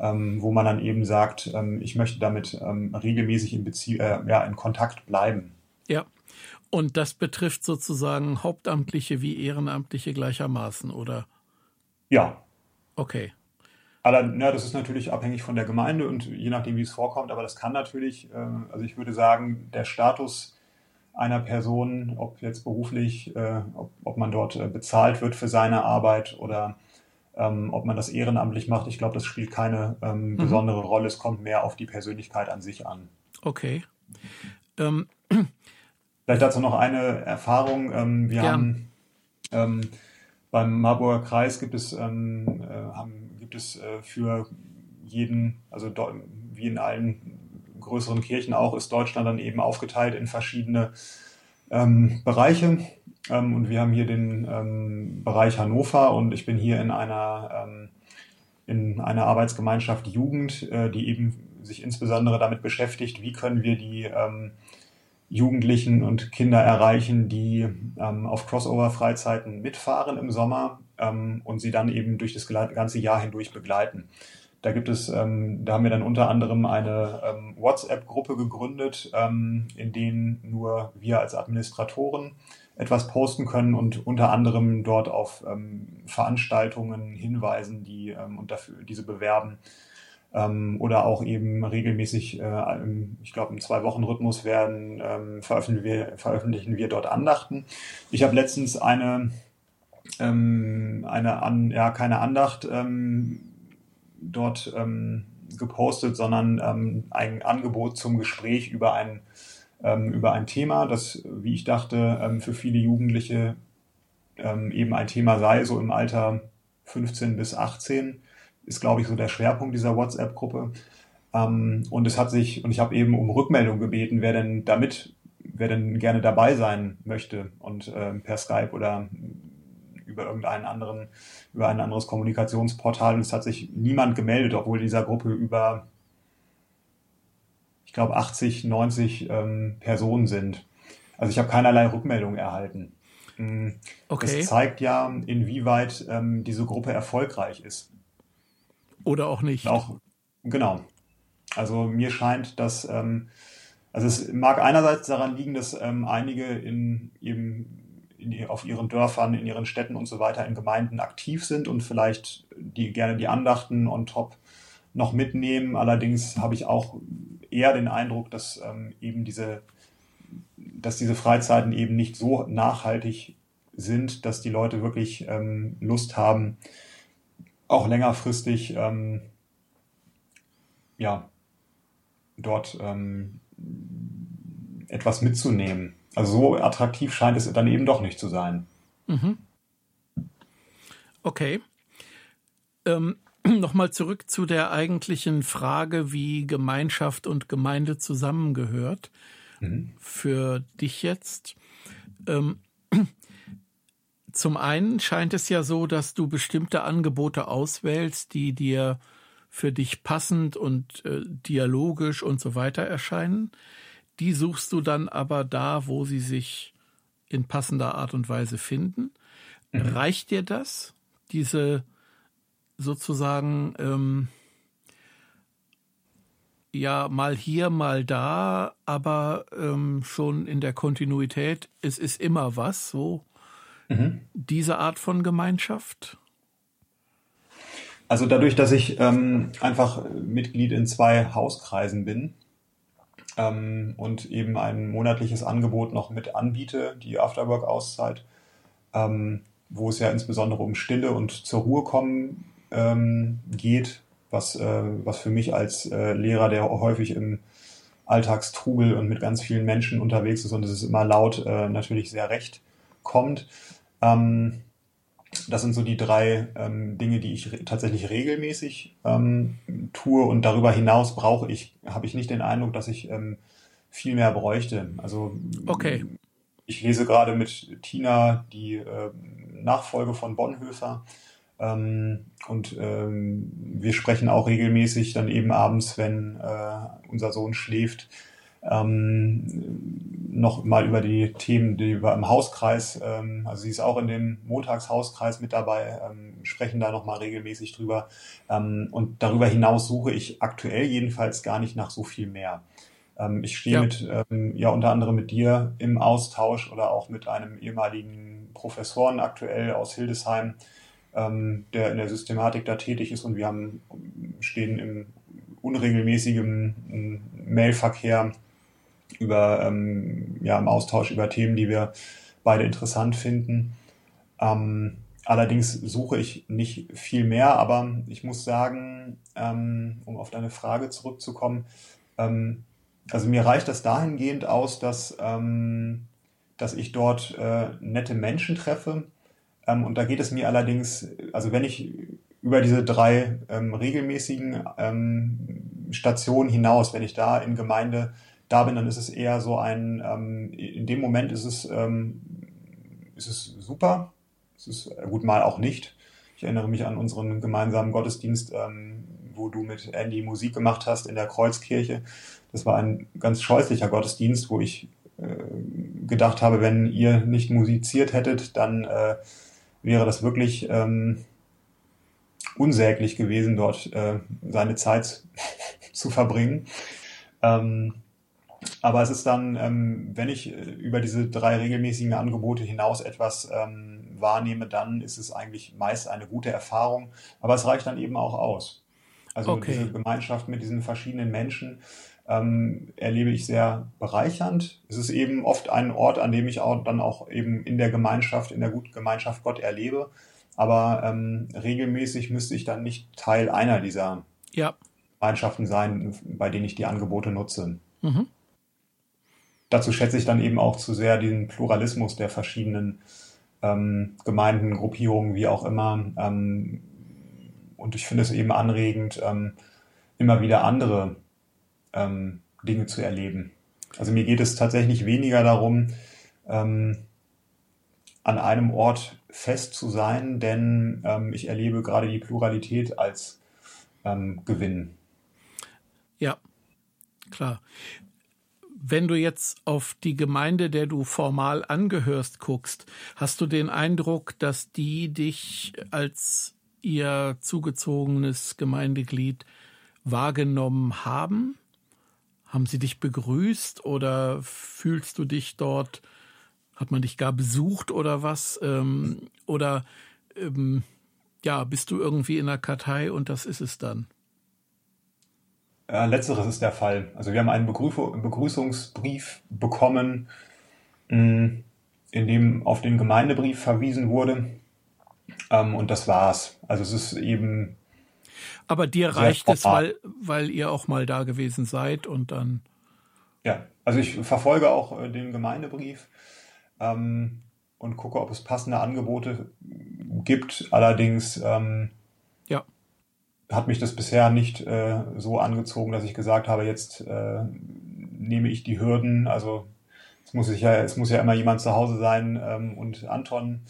ähm, wo man dann eben sagt, ähm, ich möchte damit ähm, regelmäßig in, Bezie- äh, ja, in Kontakt bleiben. Ja. Und das betrifft sozusagen Hauptamtliche wie Ehrenamtliche gleichermaßen, oder? Ja. Okay. Aber na, das ist natürlich abhängig von der Gemeinde und je nachdem, wie es vorkommt. Aber das kann natürlich, äh, also ich würde sagen, der Status einer Person, ob jetzt beruflich, äh, ob, ob man dort äh, bezahlt wird für seine Arbeit oder ähm, ob man das ehrenamtlich macht, ich glaube, das spielt keine ähm, besondere mhm. Rolle. Es kommt mehr auf die Persönlichkeit an sich an. Okay. Ähm. Vielleicht dazu noch eine Erfahrung. Wir ja. haben ähm, beim Marburger Kreis gibt es, ähm, haben, gibt es äh, für jeden, also do, wie in allen größeren Kirchen auch, ist Deutschland dann eben aufgeteilt in verschiedene ähm, Bereiche. Ähm, und wir haben hier den ähm, Bereich Hannover und ich bin hier in einer, ähm, in einer Arbeitsgemeinschaft Jugend, äh, die eben sich insbesondere damit beschäftigt, wie können wir die ähm, Jugendlichen und Kinder erreichen, die ähm, auf Crossover-Freizeiten mitfahren im Sommer ähm, und sie dann eben durch das ganze Jahr hindurch begleiten. Da gibt es, ähm, da haben wir dann unter anderem eine ähm, WhatsApp-Gruppe gegründet, ähm, in denen nur wir als Administratoren etwas posten können und unter anderem dort auf ähm, Veranstaltungen hinweisen, die ähm, und dafür diese bewerben. Oder auch eben regelmäßig, ich glaube im Zwei-Wochen-Rhythmus werden, veröffentlichen wir, veröffentlichen wir dort Andachten. Ich habe letztens eine, eine ja, keine Andacht dort gepostet, sondern ein Angebot zum Gespräch über ein, über ein Thema, das, wie ich dachte, für viele Jugendliche eben ein Thema sei, so im Alter fünfzehn bis achtzehn. Ist, glaube ich, so der Schwerpunkt dieser WhatsApp-Gruppe. Ähm, und es hat sich, und ich habe eben um Rückmeldung gebeten, wer denn damit, wer denn gerne dabei sein möchte und äh, per Skype oder über irgendeinen anderen, über ein anderes Kommunikationsportal. Und es hat sich niemand gemeldet, obwohl dieser Gruppe über, ich glaube, achtzig, neunzig ähm, Personen sind. Also ich habe keinerlei Rückmeldung erhalten. Okay. Das zeigt ja, inwieweit ähm, diese Gruppe erfolgreich ist. Oder auch nicht. Auch, genau. Also mir scheint, dass, ähm, also es mag einerseits daran liegen, dass ähm, einige in ihrem In, auf ihren Dörfern, in ihren Städten und so weiter in Gemeinden aktiv sind und vielleicht die gerne die Andachten on top noch mitnehmen. Allerdings habe ich auch eher den Eindruck, dass ähm, eben diese, dass diese Freizeiten eben nicht so nachhaltig sind, dass die Leute wirklich ähm, Lust haben, auch längerfristig ähm, ja, dort ähm, etwas mitzunehmen. Also so attraktiv scheint es dann eben doch nicht zu sein. Mhm. Okay. Ähm, nochmal zurück zu der eigentlichen Frage, wie Gemeinschaft und Gemeinde zusammengehört. Mhm. Für dich jetzt. Ähm, zum einen scheint es ja so, dass du bestimmte Angebote auswählst, die dir für dich passend und äh, dialogisch und so weiter erscheinen. Die suchst du dann aber da, wo sie sich in passender Art und Weise finden. Mhm. Reicht dir das, diese sozusagen, ähm, ja, mal hier, mal da, aber ähm, schon in der Kontinuität, es ist immer was, so mhm. diese Art von Gemeinschaft? Also dadurch, dass ich ähm, einfach Mitglied in zwei Hauskreisen bin, Ähm, und eben ein monatliches Angebot noch mit anbiete, die Afterwork-Auszeit, ähm, wo es ja insbesondere um Stille und zur Ruhe kommen ähm, geht, was, äh, was für mich als äh, Lehrer, der häufig im Alltagstrubel und mit ganz vielen Menschen unterwegs ist und es ist immer laut, äh, natürlich sehr recht kommt. Ähm, das sind so die drei ähm, Dinge, die ich re- tatsächlich regelmäßig ähm, tue, und darüber hinaus brauche ich, habe ich nicht den Eindruck, dass ich ähm, viel mehr bräuchte. Also okay. Ich lese gerade mit Tina die äh, Nachfolge von Bonhoeffer ähm, und ähm, wir sprechen auch regelmäßig dann eben abends, wenn äh, unser Sohn schläft, Ähm, noch mal über die Themen, die wir im Hauskreis, ähm, also sie ist auch in dem Montagshauskreis mit dabei, ähm, sprechen da noch mal regelmäßig drüber. Ähm, und darüber hinaus suche ich aktuell jedenfalls gar nicht nach so viel mehr. Ähm, ich stehe ja. mit, ähm, ja unter anderem mit dir im Austausch oder auch mit einem ehemaligen Professoren aktuell aus Hildesheim, ähm, der in der Systematik da tätig ist, und wir haben, stehen im unregelmäßigen Mailverkehr über ähm, ja, im Austausch über Themen, die wir beide interessant finden. Ähm, allerdings suche ich nicht viel mehr, aber ich muss sagen, ähm, um auf deine Frage zurückzukommen, ähm, also mir reicht das dahingehend aus, dass, ähm, dass ich dort äh, nette Menschen treffe. Ähm, und da geht es mir allerdings, also wenn ich über diese drei ähm, regelmäßigen ähm, Stationen hinaus, wenn ich da in Gemeinde da bin, dann ist es eher so ein, ähm, in dem Moment ist es, ähm, ist es super, es ist gut, mal auch nicht. Ich erinnere mich an unseren gemeinsamen Gottesdienst, ähm, wo du mit Andy Musik gemacht hast in der Kreuzkirche. Das war ein ganz scheußlicher Gottesdienst, wo ich äh, gedacht habe, wenn ihr nicht musiziert hättet, dann äh, wäre das wirklich ähm, unsäglich gewesen, dort äh, seine Zeit zu verbringen. Ähm, aber es ist dann, ähm, wenn ich über diese drei regelmäßigen Angebote hinaus etwas ähm, wahrnehme, dann ist es eigentlich meist eine gute Erfahrung. Aber es reicht dann eben auch aus. Also okay. Diese Gemeinschaft mit diesen verschiedenen Menschen ähm, erlebe ich sehr bereichernd. Es ist eben oft ein Ort, an dem ich auch dann auch eben in der Gemeinschaft, in der guten Gemeinschaft Gott erlebe. Aber ähm, regelmäßig müsste ich dann nicht Teil einer dieser ja. Gemeinschaften sein, bei denen ich die Angebote nutze. Mhm. Dazu schätze ich dann eben auch zu sehr den Pluralismus der verschiedenen ähm, Gemeinden, Gruppierungen, wie auch immer. Ähm, und ich finde es eben anregend, ähm, immer wieder andere ähm, Dinge zu erleben. Also mir geht es tatsächlich weniger darum, ähm, an einem Ort fest zu sein, denn ähm, ich erlebe gerade die Pluralität als ähm, Gewinn. Ja, klar. Wenn du jetzt auf die Gemeinde, der du formal angehörst, guckst, hast du den Eindruck, dass die dich als ihr zugezogenes Gemeindeglied wahrgenommen haben? Haben sie dich begrüßt oder fühlst du dich dort, hat man dich gar besucht oder was? Ähm, oder ähm, ja, bist du irgendwie in der Kartei und das ist es dann? Letzteres ist der Fall. Also wir haben einen Begrüßungsbrief bekommen, in dem auf den Gemeindebrief verwiesen wurde. Und das war's. Also es ist eben... Aber dir reicht es, weil, weil ihr auch mal da gewesen seid und dann... Ja, also ich verfolge auch den Gemeindebrief ähm, und gucke, ob es passende Angebote gibt. Allerdings... Ähm, ja. hat mich das bisher nicht äh, so angezogen, dass ich gesagt habe, jetzt äh, nehme ich die Hürden. Also es muss, ich ja, es muss ja immer jemand zu Hause sein ähm, und Anton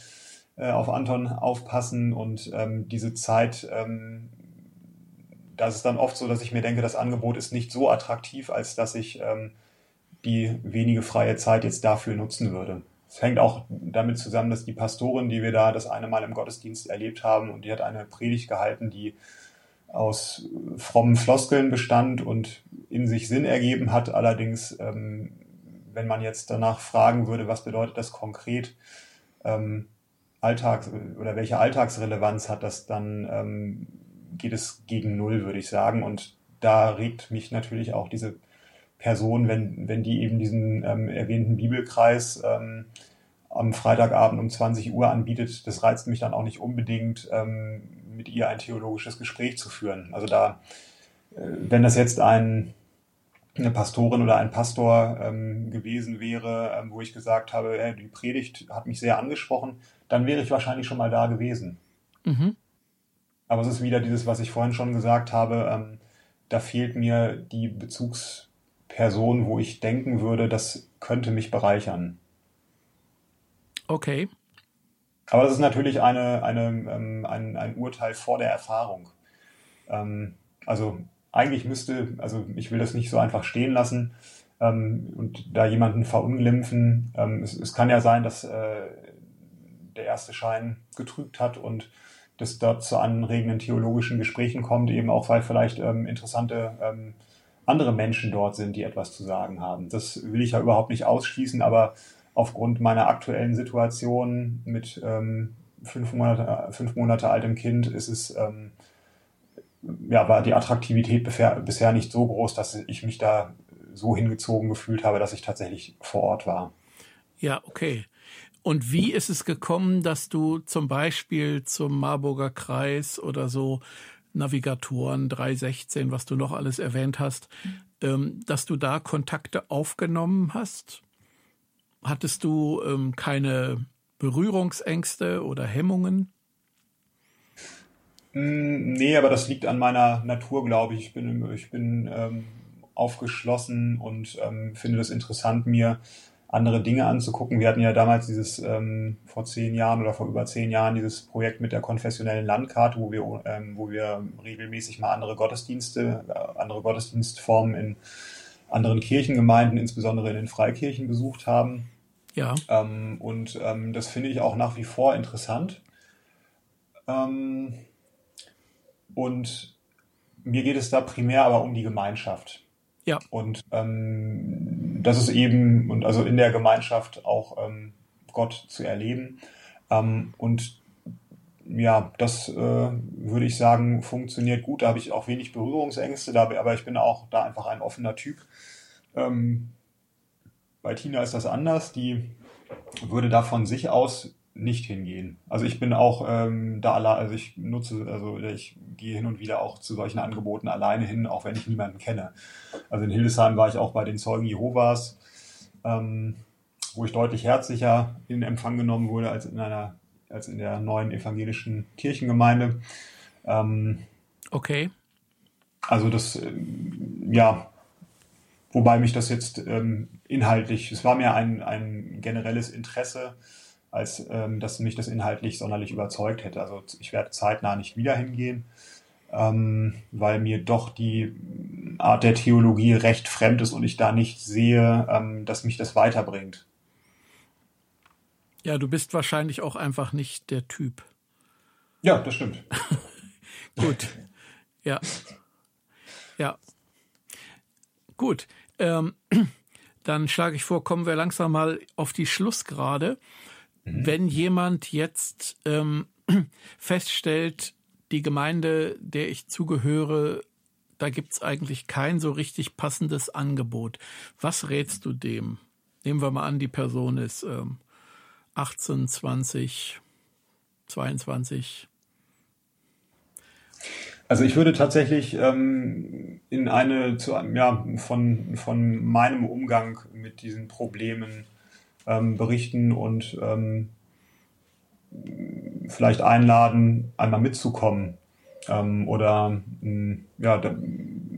äh, auf Anton aufpassen. Und ähm, diese Zeit, ähm, da ist es dann oft so, dass ich mir denke, das Angebot ist nicht so attraktiv, als dass ich ähm, die wenige freie Zeit jetzt dafür nutzen würde. Es hängt auch damit zusammen, dass die Pastorin, die wir da das eine Mal im Gottesdienst erlebt haben, und die hat eine Predigt gehalten, die aus frommen Floskeln bestand und in sich Sinn ergeben hat. Allerdings, ähm, wenn man jetzt danach fragen würde, was bedeutet das konkret, ähm, Alltags- oder welche Alltagsrelevanz hat das, dann ähm, geht es gegen Null, würde ich sagen. Und da regt mich natürlich auch diese Person, wenn, wenn die eben diesen ähm, erwähnten Bibelkreis ähm, am Freitagabend um zwanzig Uhr anbietet, das reizt mich dann auch nicht unbedingt, ähm, mit ihr ein theologisches Gespräch zu führen. Also da, wenn das jetzt ein, eine Pastorin oder ein Pastor ähm, gewesen wäre, ähm, wo ich gesagt habe, hey, die Predigt hat mich sehr angesprochen, dann wäre ich wahrscheinlich schon mal da gewesen. Mhm. Aber es ist wieder dieses, was ich vorhin schon gesagt habe, ähm, da fehlt mir die Bezugsperson, wo ich denken würde, das könnte mich bereichern. Okay. Aber das ist natürlich eine, eine, ähm, ein, ein Urteil vor der Erfahrung. Ähm, also eigentlich müsste, also ich will das nicht so einfach stehen lassen ähm, und da jemanden verunglimpfen. Ähm, es, es kann ja sein, dass äh, der erste Schein getrübt hat und das dort zu anregenden theologischen Gesprächen kommt, eben auch weil vielleicht ähm, interessante ähm, andere Menschen dort sind, die etwas zu sagen haben. Das will ich ja überhaupt nicht ausschließen, aber aufgrund meiner aktuellen Situation mit ähm, fünf Monate, fünf Monate altem Kind ist es, ähm, ja, war die Attraktivität befer- bisher nicht so groß, dass ich mich da so hingezogen gefühlt habe, dass ich tatsächlich vor Ort war. Ja, okay. Und wie ist es gekommen, dass du zum Beispiel zum Marburger Kreis oder so Navigatoren, drei sechzehn, was du noch alles erwähnt hast, ähm, dass du da Kontakte aufgenommen hast? Hattest du ähm, keine Berührungsängste oder Hemmungen? Nee, aber das liegt an meiner Natur, glaube ich. Ich bin, ich bin ähm, aufgeschlossen und ähm, finde das interessant, mir andere Dinge anzugucken. Wir hatten ja damals dieses, ähm, vor zehn Jahren oder vor über zehn Jahren, dieses Projekt mit der konfessionellen Landkarte, wo wir, ähm, wo wir regelmäßig mal andere Gottesdienste, äh, andere Gottesdienstformen in anderen Kirchengemeinden, insbesondere in den Freikirchen, besucht haben. Ja. Ähm, und ähm, das finde ich auch nach wie vor interessant. Ähm, und mir geht es da primär aber um die Gemeinschaft. Ja. Und ähm, das ist eben, und also in der Gemeinschaft auch ähm, Gott zu erleben. Ähm, und ja, das äh, würde ich sagen, funktioniert gut. Da habe ich auch wenig Berührungsängste, da, aber ich bin auch da einfach ein offener Typ. Ähm, bei Tina ist das anders. Die würde da von sich aus nicht hingehen. Also ich bin auch ähm, da allein, also ich nutze, also ich gehe hin und wieder auch zu solchen Angeboten alleine hin, auch wenn ich niemanden kenne. Also in Hildesheim war ich auch bei den Zeugen Jehovas, ähm, wo ich deutlich herzlicher in Empfang genommen wurde als in einer als in der neuen evangelischen Kirchengemeinde. Ähm, okay. Also das, ähm, ja, wobei mich das jetzt ähm, inhaltlich, es war mir ein, ein generelles Interesse, als ähm, dass mich das inhaltlich sonderlich überzeugt hätte. Also ich werde zeitnah nicht wieder hingehen, ähm, weil mir doch die Art der Theologie recht fremd ist und ich da nicht sehe, ähm, dass mich das weiterbringt. Ja, du bist wahrscheinlich auch einfach nicht der Typ. Ja, das stimmt. Gut, ja. Ja, gut. Ähm, dann schlage ich vor, kommen wir langsam mal auf die Schlussgerade. Mhm. Wenn jemand jetzt ähm, feststellt, die Gemeinde, der ich zugehöre, da gibt es eigentlich kein so richtig passendes Angebot. Was rätst du dem? Nehmen wir mal an, die Person ist ähm, achtzehn, zwanzig, zweiundzwanzig. Also ich würde tatsächlich ähm, in eine zu ja, von, von meinem Umgang mit diesen Problemen ähm, berichten und ähm, vielleicht einladen, einmal mitzukommen. Ähm, oder mh, ja, da,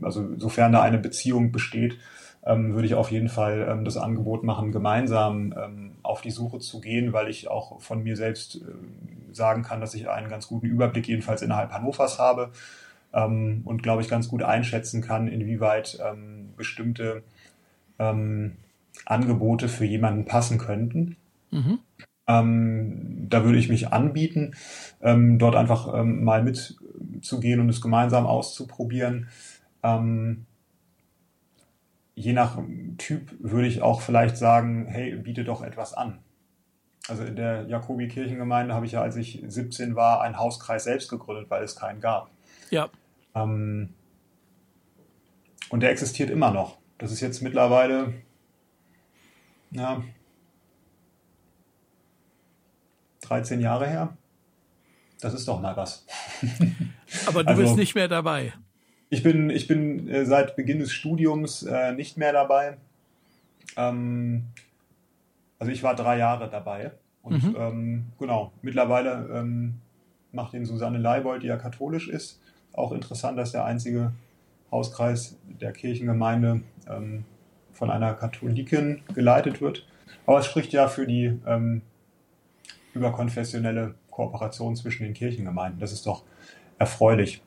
also sofern da eine Beziehung besteht, ähm, würde ich auf jeden Fall ähm, das Angebot machen, gemeinsam ähm, auf die Suche zu gehen, weil ich auch von mir selbst äh, sagen kann, dass ich einen ganz guten Überblick jedenfalls innerhalb Hannovers habe ähm, und, glaube ich, ganz gut einschätzen kann, inwieweit ähm, bestimmte ähm, Angebote für jemanden passen könnten. Mhm. Ähm, da würde ich mich anbieten, ähm, dort einfach ähm, mal mitzugehen und es gemeinsam auszuprobieren. Ähm, je nach Typ würde ich auch vielleicht sagen, hey, biete doch etwas an. Also in der Jakobi-Kirchengemeinde habe ich ja, als ich siebzehn war, einen Hauskreis selbst gegründet, weil es keinen gab. Ja. Ähm, und der existiert immer noch. Das ist jetzt mittlerweile... ja. dreizehn Jahre her, das ist doch mal was. Aber du also, bist nicht mehr dabei. Ich bin, ich bin äh, seit Beginn des Studiums äh, nicht mehr dabei. Ähm, also ich war drei Jahre dabei. Und mhm. ähm, genau, mittlerweile ähm, macht den Susanne Leibold, die ja katholisch ist. Auch interessant, dass der einzige Hauskreis der Kirchengemeinde ähm, von einer Katholikin geleitet wird. Aber es spricht ja für die ähm, überkonfessionelle Kooperation zwischen den Kirchengemeinden. Das ist doch erfreulich.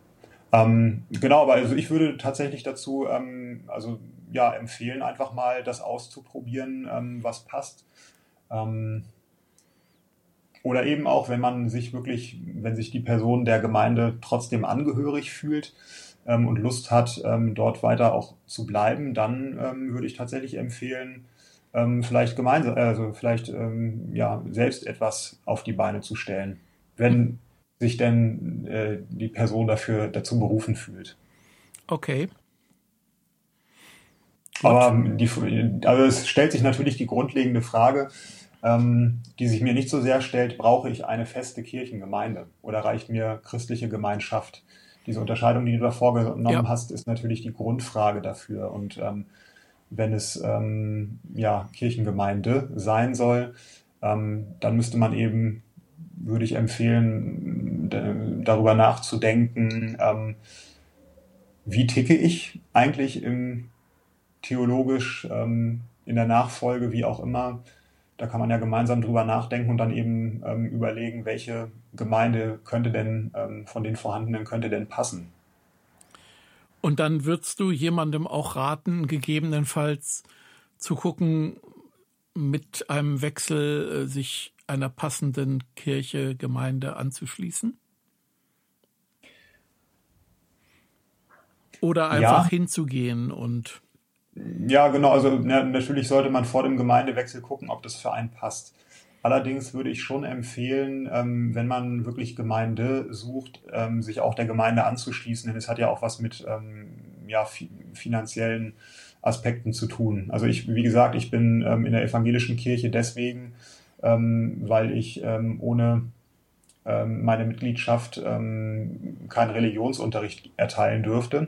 Ähm, genau, aber also ich würde tatsächlich dazu ähm, also, ja, empfehlen, einfach mal das auszuprobieren, ähm, was passt. Ähm, oder eben auch, wenn man sich wirklich, wenn sich die Person der Gemeinde trotzdem angehörig fühlt ähm, und Lust hat, ähm, dort weiter auch zu bleiben, dann ähm, würde ich tatsächlich empfehlen, Ähm, vielleicht gemeinsam, also vielleicht ähm, ja, selbst etwas auf die Beine zu stellen, wenn sich denn äh, die Person dafür dazu berufen fühlt. Okay. Gut. Aber die, also es stellt sich natürlich die grundlegende Frage, ähm, die sich mir nicht so sehr stellt: Brauche ich eine feste Kirchengemeinde oder reicht mir christliche Gemeinschaft? Diese Unterscheidung, die du da vorgenommen ja. hast, ist natürlich die Grundfrage dafür. Und ähm, wenn es ähm, ja, Kirchengemeinde sein soll, ähm, dann müsste man eben, würde ich empfehlen, d- darüber nachzudenken, ähm, wie ticke ich eigentlich im theologisch, ähm, in der Nachfolge, wie auch immer. Da kann man ja gemeinsam drüber nachdenken und dann eben ähm, überlegen, welche Gemeinde könnte denn ähm, von den vorhandenen könnte denn passen. Und dann würdest du jemandem auch raten, gegebenenfalls zu gucken, mit einem Wechsel sich einer passenden Kirche, Gemeinde anzuschließen? Oder einfach ja. hinzugehen und... Ja, genau. Also na, natürlich sollte man vor dem Gemeindewechsel gucken, ob das für einen passt. Allerdings würde ich schon empfehlen, ähm, wenn man wirklich Gemeinde sucht, ähm, sich auch der Gemeinde anzuschließen, denn es hat ja auch was mit ähm, ja, fi- finanziellen Aspekten zu tun. Also ich, wie gesagt, ich bin ähm, in der evangelischen Kirche deswegen, ähm, weil ich ähm, ohne ähm, meine Mitgliedschaft ähm, keinen Religionsunterricht erteilen dürfte.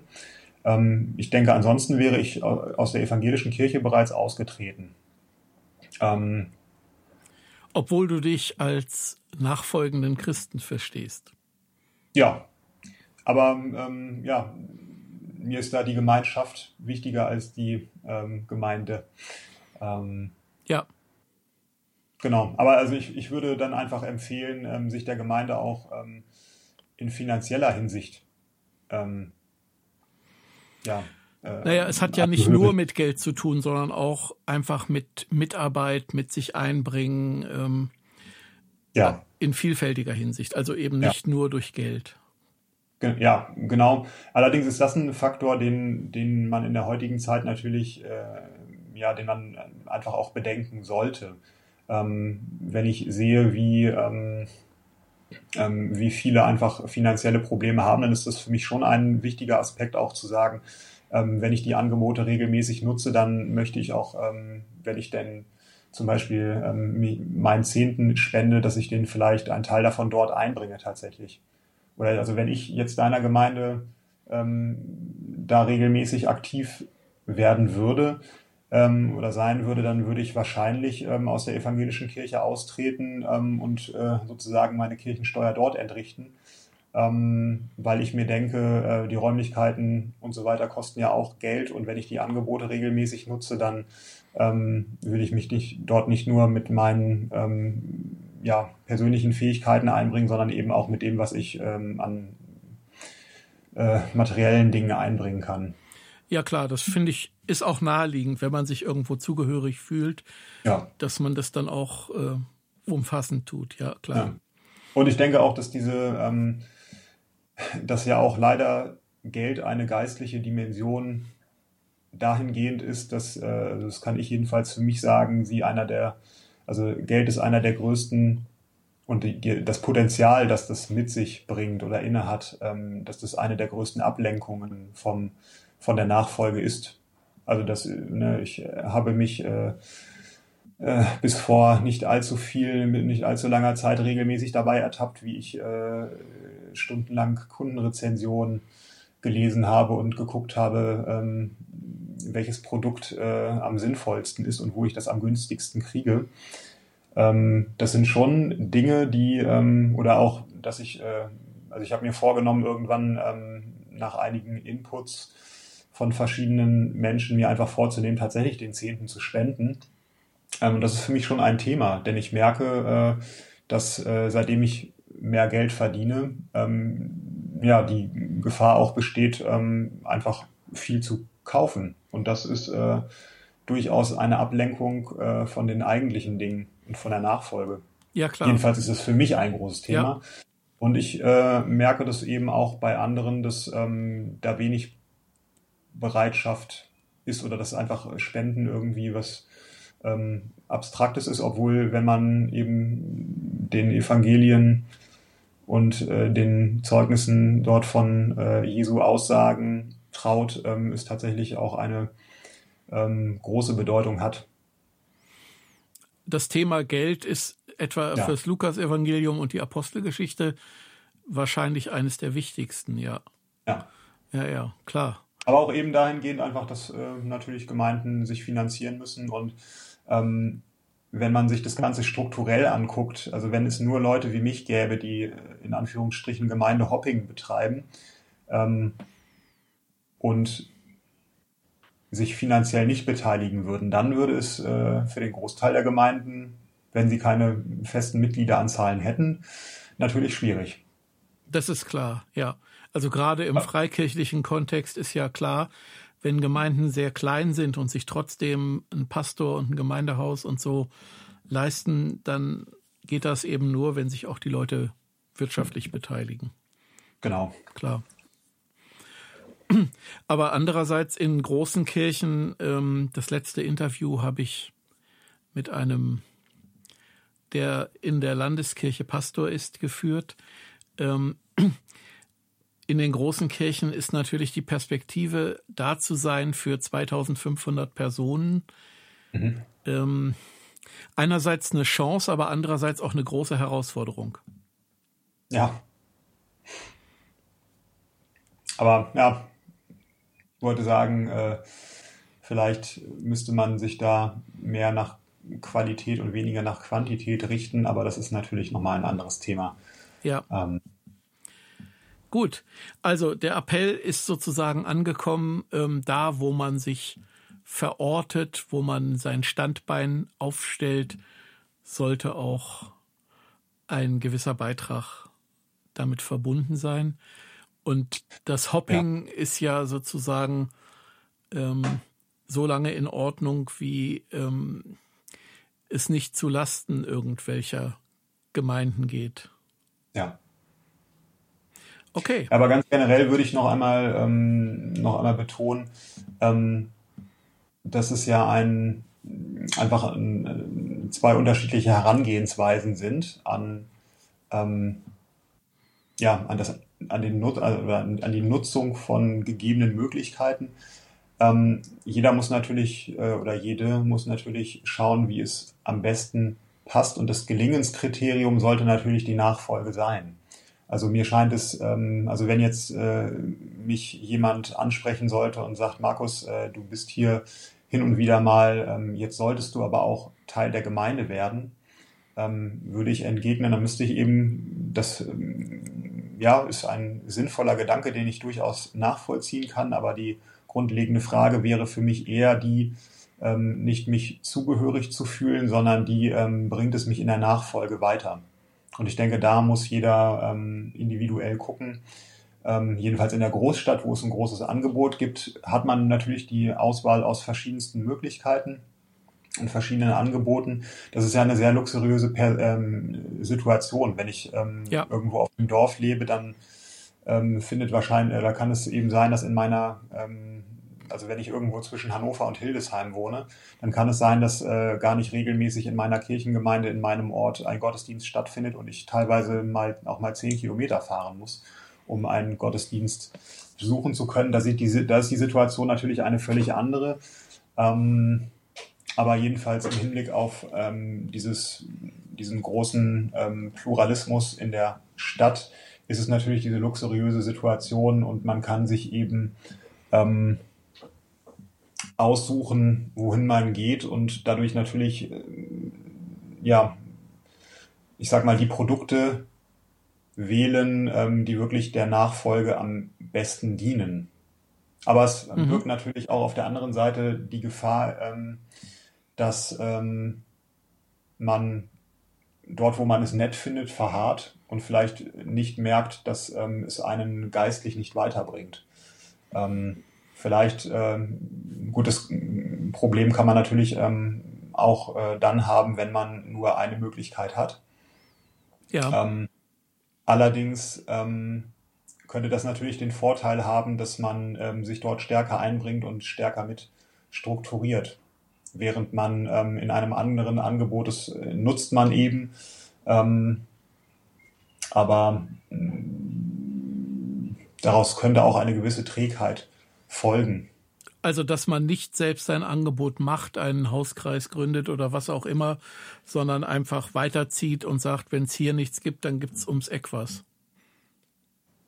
Ähm, ich denke, ansonsten wäre ich aus der evangelischen Kirche bereits ausgetreten. Ähm, Obwohl du dich als nachfolgenden Christen verstehst. Ja, aber ähm, ja, mir ist da die Gemeinschaft wichtiger als die ähm, Gemeinde. Ähm, ja. Genau, aber also ich, ich würde dann einfach empfehlen, ähm, sich der Gemeinde auch ähm, in finanzieller Hinsicht ähm, ja. Äh, naja, es hat ja nicht nur mit Geld zu tun, sondern auch einfach mit Mitarbeit, mit sich einbringen, ähm, ja. in vielfältiger Hinsicht, also eben nicht ja. nur durch Geld. Ja, genau. Allerdings ist das ein Faktor, den, den man in der heutigen Zeit natürlich, äh, ja, den man einfach auch bedenken sollte. Ähm, wenn ich sehe, wie, ähm, ähm, wie viele einfach finanzielle Probleme haben, dann ist das für mich schon ein wichtiger Aspekt auch zu sagen, ähm, wenn ich die Angebote regelmäßig nutze, dann möchte ich auch, ähm, wenn ich denn zum Beispiel ähm, meinen Zehnten spende, dass ich den vielleicht einen Teil davon dort einbringe tatsächlich. Oder also wenn ich jetzt deiner Gemeinde ähm, da regelmäßig aktiv werden würde ähm, oder sein würde, dann würde ich wahrscheinlich ähm, aus der evangelischen Kirche austreten ähm, und äh, sozusagen meine Kirchensteuer dort entrichten, ähm, weil ich mir denke, äh, die Räumlichkeiten und so weiter kosten ja auch Geld und wenn ich die Angebote regelmäßig nutze, dann ähm, würde ich mich nicht, dort nicht nur mit meinen ähm, ja, persönlichen Fähigkeiten einbringen, sondern eben auch mit dem, was ich ähm, an äh, materiellen Dingen einbringen kann. Ja klar, das finde ich, ist auch naheliegend, wenn man sich irgendwo zugehörig fühlt, ja. dass man das dann auch äh, umfassend tut, ja klar. Ja. Und ich denke auch, dass diese, ähm, dass ja auch leider Geld eine geistliche Dimension dahingehend ist, dass, äh, das kann ich jedenfalls für mich sagen, sie einer der Also Geld ist einer der größten und die, die, das Potenzial, das das mit sich bringt oder innehat, ähm, dass das eine der größten Ablenkungen vom, von der Nachfolge ist. Also das, ne, ich habe mich äh, äh, bis vor nicht allzu viel, nicht allzu langer Zeit regelmäßig dabei ertappt, wie ich äh, stundenlang Kundenrezensionen gelesen habe und geguckt habe, ähm, welches Produkt äh, am sinnvollsten ist und wo ich das am günstigsten kriege. Ähm, das sind schon Dinge, die, ähm, oder auch, dass ich, äh, also ich habe mir vorgenommen, irgendwann ähm, nach einigen Inputs von verschiedenen Menschen mir einfach vorzunehmen, tatsächlich den Zehnten zu spenden. Ähm, das ist für mich schon ein Thema, denn ich merke, äh, dass äh, seitdem ich mehr Geld verdiene, ähm, ja, die Gefahr auch besteht, ähm, einfach viel zu kaufen. Und das ist äh, durchaus eine Ablenkung äh, von den eigentlichen Dingen und von der Nachfolge. Ja, klar. Jedenfalls ist es für mich ein großes Thema. Ja. Und ich äh, merke das eben auch bei anderen, dass ähm, da wenig Bereitschaft ist oder dass einfach Spenden irgendwie was ähm, Abstraktes ist, obwohl, wenn man eben den Evangelien und äh, den Zeugnissen dort von äh, Jesu Aussagen traut, ähm, ist tatsächlich auch eine ähm, große Bedeutung hat. Das Thema Geld ist etwa ja. fürs Lukas-Evangelium und die Apostelgeschichte wahrscheinlich eines der wichtigsten, ja. Ja, ja, ja klar. Aber auch eben dahingehend einfach, dass äh, natürlich Gemeinden sich finanzieren müssen und ähm, wenn man sich das Ganze strukturell anguckt, also wenn es nur Leute wie mich gäbe, die in Anführungsstrichen Gemeindehopping betreiben, ähm, und sich finanziell nicht beteiligen würden, dann würde es äh, für den Großteil der Gemeinden, wenn sie keine festen Mitgliederanzahlen hätten, natürlich schwierig. Das ist klar, ja. Also gerade im freikirchlichen Kontext ist ja klar, wenn Gemeinden sehr klein sind und sich trotzdem ein Pastor und ein Gemeindehaus und so leisten, dann geht das eben nur, wenn sich auch die Leute wirtschaftlich beteiligen. Genau. Klar. Aber andererseits in großen Kirchen, ähm, das letzte Interview habe ich mit einem, der in der Landeskirche Pastor ist, geführt. Ähm, in den großen Kirchen ist natürlich die Perspektive, da zu sein für zweitausendfünfhundert Personen. Mhm. Ähm, einerseits eine Chance, aber andererseits auch eine große Herausforderung. Ja. Aber ja, ich wollte sagen, vielleicht müsste man sich da mehr nach Qualität und weniger nach Quantität richten, aber das ist natürlich nochmal ein anderes Thema. Ja. Ähm. Gut, also der Appell ist sozusagen angekommen, ähm, da wo man sich verortet, wo man sein Standbein aufstellt, sollte auch ein gewisser Beitrag damit verbunden sein. Und das Hopping ja. ist ja sozusagen ähm, so lange in Ordnung, wie ähm, es nicht zu Lasten irgendwelcher Gemeinden geht. Ja. Okay. Aber ganz generell würde ich noch einmal, ähm, noch einmal betonen, ähm, dass es ja ein, einfach ein, zwei unterschiedliche Herangehensweisen sind an, ähm, ja, an, das, an, den Nut- also an die Nutzung von gegebenen Möglichkeiten. Ähm, jeder muss natürlich äh, oder jede muss natürlich schauen, wie es am besten passt. Und das Gelingenskriterium sollte natürlich die Nachfolge sein. Also mir scheint es, ähm, also wenn jetzt äh, mich jemand ansprechen sollte und sagt, Markus, äh, du bist hier hin und wieder mal, ähm, jetzt solltest du aber auch Teil der Gemeinde werden, ähm, würde ich entgegnen, dann müsste ich eben, das ähm, ja, ist ein sinnvoller Gedanke, den ich durchaus nachvollziehen kann, aber die grundlegende Frage wäre für mich eher die, ähm, nicht mich zugehörig zu fühlen, sondern die ähm, bringt es mich in der Nachfolge weiter. Und ich denke, da muss jeder ähm, individuell gucken. Ähm, jedenfalls in der Großstadt, wo es ein großes Angebot gibt, hat man natürlich die Auswahl aus verschiedensten Möglichkeiten und verschiedenen Angeboten. Das ist ja eine sehr luxuriöse per- ähm, Situation. Wenn ich ähm, ja. irgendwo auf dem Dorf lebe, dann ähm, findet wahrscheinlich, da kann es eben sein, dass in meiner ähm, also wenn ich irgendwo zwischen Hannover und Hildesheim wohne, dann kann es sein, dass äh, gar nicht regelmäßig in meiner Kirchengemeinde, in meinem Ort ein Gottesdienst stattfindet und ich teilweise mal, auch mal zehn Kilometer fahren muss, um einen Gottesdienst besuchen zu können. Da, sieht die, da ist die Situation natürlich eine völlig andere. Ähm, aber jedenfalls im Hinblick auf ähm, dieses, diesen großen ähm, Pluralismus in der Stadt ist es natürlich diese luxuriöse Situation und man kann sich eben ähm, aussuchen, wohin man geht und dadurch natürlich, ja, ich sag mal, die Produkte wählen, die wirklich der Nachfolge am besten dienen. Aber es mhm. birgt natürlich auch auf der anderen Seite die Gefahr, dass man dort, wo man es nett findet, verharrt und vielleicht nicht merkt, dass es einen geistlich nicht weiterbringt. Vielleicht, ähm, gut, das Problem kann man natürlich ähm, auch äh, dann haben, wenn man nur eine Möglichkeit hat. Ja. Ähm, allerdings ähm, könnte das natürlich den Vorteil haben, dass man ähm, sich dort stärker einbringt und stärker mit strukturiert. Während man ähm, in einem anderen Angebot, das äh, nutzt man eben, ähm, aber äh, daraus könnte auch eine gewisse Trägheit folgen. Also, dass man nicht selbst ein Angebot macht, einen Hauskreis gründet oder was auch immer, sondern einfach weiterzieht und sagt, wenn es hier nichts gibt, dann gibt es ums Eck was.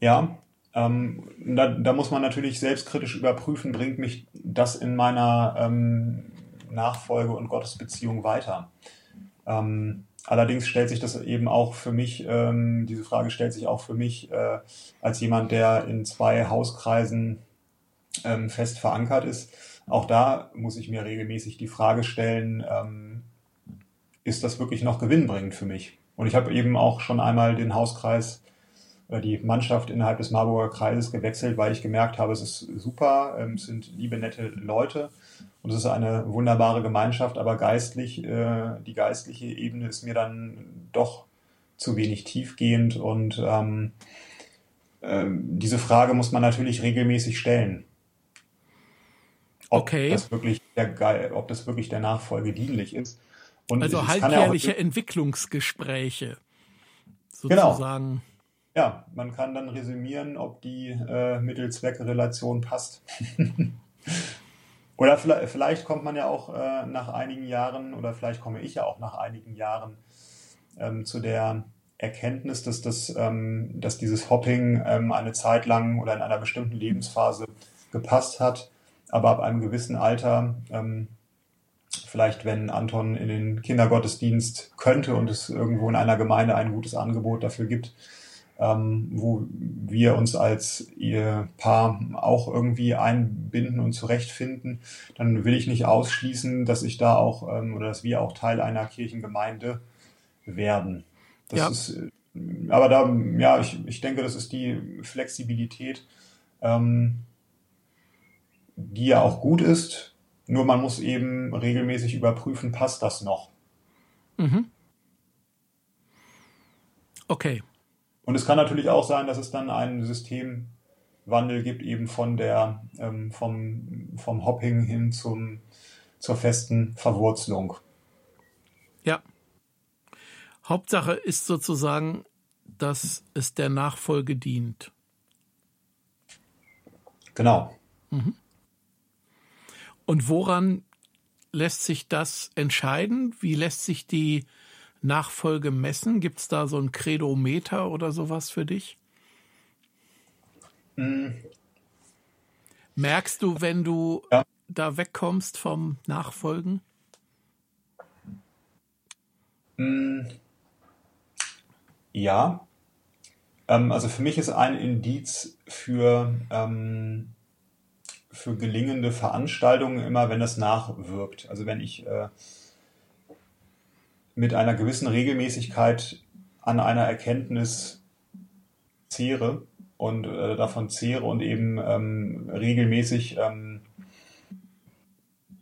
Ja, ähm, da, da muss man natürlich selbstkritisch überprüfen, bringt mich das in meiner ähm, Nachfolge und Gottesbeziehung weiter. Ähm, allerdings stellt sich das eben auch für mich, ähm, diese Frage stellt sich auch für mich äh, als jemand, der in zwei Hauskreisen fest verankert ist. Auch da muss ich mir regelmäßig die Frage stellen, ähm, ist das wirklich noch gewinnbringend für mich? Und ich habe eben auch schon einmal den Hauskreis, äh, die Mannschaft innerhalb des Marburger Kreises gewechselt, weil ich gemerkt habe, es ist super, ähm, es sind liebe, nette Leute und es ist eine wunderbare Gemeinschaft, aber geistlich, äh, die geistliche Ebene ist mir dann doch zu wenig tiefgehend und ähm, äh, diese Frage muss man natürlich regelmäßig stellen. Ob, okay. das wirklich der, ob das wirklich der Nachfolge dienlich ist. Und also halbjährliche ja auch, Entwicklungsgespräche sozusagen. Genau. Ja, man kann dann resümieren, ob die äh, Mittel-Zweck-Relation passt. Oder vielleicht, vielleicht kommt man ja auch äh, nach einigen Jahren, oder vielleicht komme ich ja auch nach einigen Jahren ähm, zu der Erkenntnis, dass, das, ähm, dass dieses Hopping ähm, eine Zeit lang oder in einer bestimmten Lebensphase gepasst hat. Aber ab einem gewissen Alter, ähm, vielleicht wenn Anton in den Kindergottesdienst könnte und es irgendwo in einer Gemeinde ein gutes Angebot dafür gibt, ähm, wo wir uns als Ehepaar auch irgendwie einbinden und zurechtfinden, dann will ich nicht ausschließen, dass ich da auch ähm, oder dass wir auch Teil einer Kirchengemeinde werden. Das ja. ist aber da, ja, ich, ich denke, das ist die Flexibilität, ähm, die ja auch gut ist. Nur man muss eben regelmäßig überprüfen, passt das noch? Mhm. Okay. Und es kann natürlich auch sein, dass es dann einen Systemwandel gibt, eben von der, ähm, vom, vom Hopping hin zum, zur festen Verwurzelung. Ja. Hauptsache ist sozusagen, dass es der Nachfolge dient. Genau. Mhm. Und woran lässt sich das entscheiden? Wie lässt sich die Nachfolge messen? Gibt es da so ein Credometer oder sowas für dich? Mhm. Merkst du, wenn du ja. da wegkommst vom Nachfolgen? Mhm. Ja, ähm, also für mich ist ein Indiz für, ähm, für gelingende Veranstaltungen immer, wenn das nachwirkt. Also wenn ich äh, mit einer gewissen Regelmäßigkeit an einer Erkenntnis zehre und äh, davon zehre und eben ähm, regelmäßig ähm,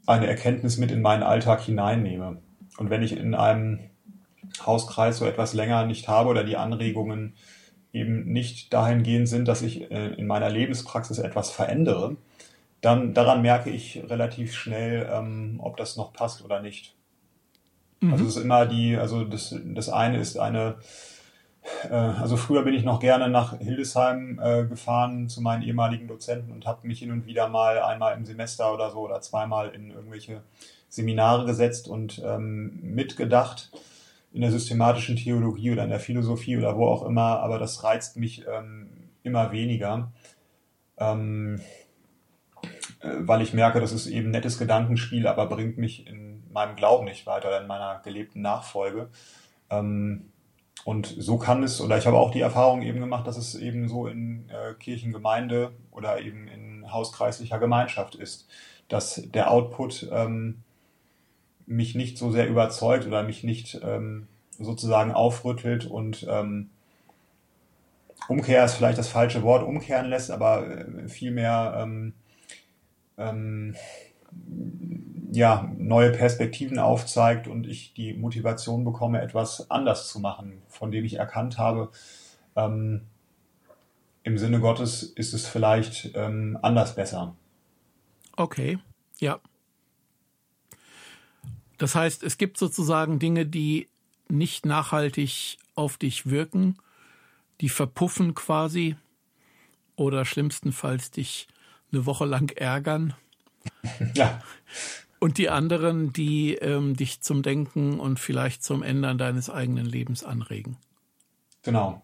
eine Erkenntnis mit in meinen Alltag hineinnehme. Und wenn ich in einem Hauskreis so etwas länger nicht habe oder die Anregungen eben nicht dahingehend sind, dass ich äh, in meiner Lebenspraxis etwas verändere, dann daran merke ich relativ schnell, ähm, ob das noch passt oder nicht. Mhm. Also es ist immer die, also das, das eine ist eine, äh, also früher bin ich noch gerne nach Hildesheim äh, gefahren zu meinen ehemaligen Dozenten und habe mich hin und wieder mal einmal im Semester oder so oder zweimal in irgendwelche Seminare gesetzt und ähm, mitgedacht. In der systematischen Theologie oder in der Philosophie oder wo auch immer, aber das reizt mich ähm, immer weniger, ähm, äh, weil ich merke, das ist eben nettes Gedankenspiel, aber bringt mich in meinem Glauben nicht weiter oder in meiner gelebten Nachfolge. Ähm, und so kann es, oder ich habe auch die Erfahrung eben gemacht, dass es eben so in äh, Kirchengemeinde oder eben in hauskreislicher Gemeinschaft ist, dass der Output ähm, mich nicht so sehr überzeugt oder mich nicht ähm, sozusagen aufrüttelt und ähm, Umkehr ist vielleicht das falsche Wort, umkehren lässt, aber vielmehr ähm, ähm, ja, neue Perspektiven aufzeigt und ich die Motivation bekomme, etwas anders zu machen, von dem ich erkannt habe, ähm, im Sinne Gottes ist es vielleicht ähm, anders besser. Okay, ja. Das heißt, es gibt sozusagen Dinge, die nicht nachhaltig auf dich wirken, die verpuffen quasi oder schlimmstenfalls dich eine Woche lang ärgern. Ja. Und die anderen, die ähm, dich zum Denken und vielleicht zum Ändern deines eigenen Lebens anregen. Genau.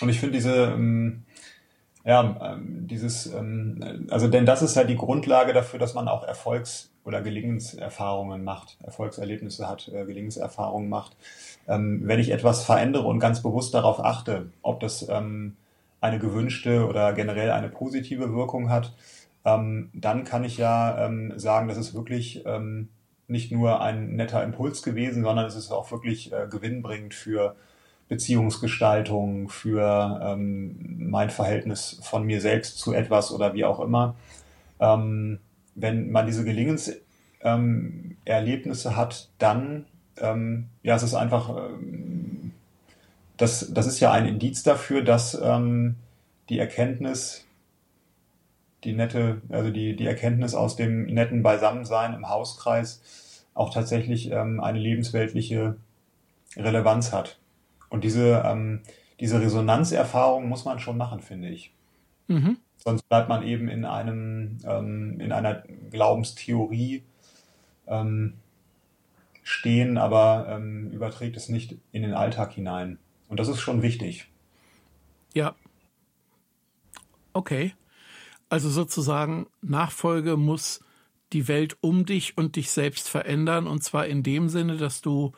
Und ich finde diese... Ähm Ja, dieses, also denn das ist halt die Grundlage dafür, dass man auch Erfolgs- oder Gelingenserfahrungen macht, Erfolgserlebnisse hat, Gelingenserfahrungen macht. Wenn ich etwas verändere und ganz bewusst darauf achte, ob das eine gewünschte oder generell eine positive Wirkung hat, dann kann ich ja sagen, das ist wirklich nicht nur ein netter Impuls gewesen, sondern es ist auch wirklich gewinnbringend für Beziehungsgestaltung, für ähm, mein Verhältnis von mir selbst zu etwas oder wie auch immer. Ähm, wenn man diese Gelingenserlebnisse ähm, hat, dann, ähm, ja, es ist einfach, ähm, das, das ist ja ein Indiz dafür, dass ähm, die Erkenntnis, die nette, also die, die Erkenntnis aus dem netten Beisammensein im Hauskreis auch tatsächlich ähm, eine lebensweltliche Relevanz hat. Und diese, ähm, diese Resonanzerfahrung muss man schon machen, finde ich. Mhm. Sonst bleibt man eben in einem, ähm, in einer Glaubenstheorie ähm, stehen, aber ähm, überträgt es nicht in den Alltag hinein. Und das ist schon wichtig. Ja. Okay. Also sozusagen, Nachfolge muss die Welt um dich und dich selbst verändern. Und zwar in dem Sinne, dass du...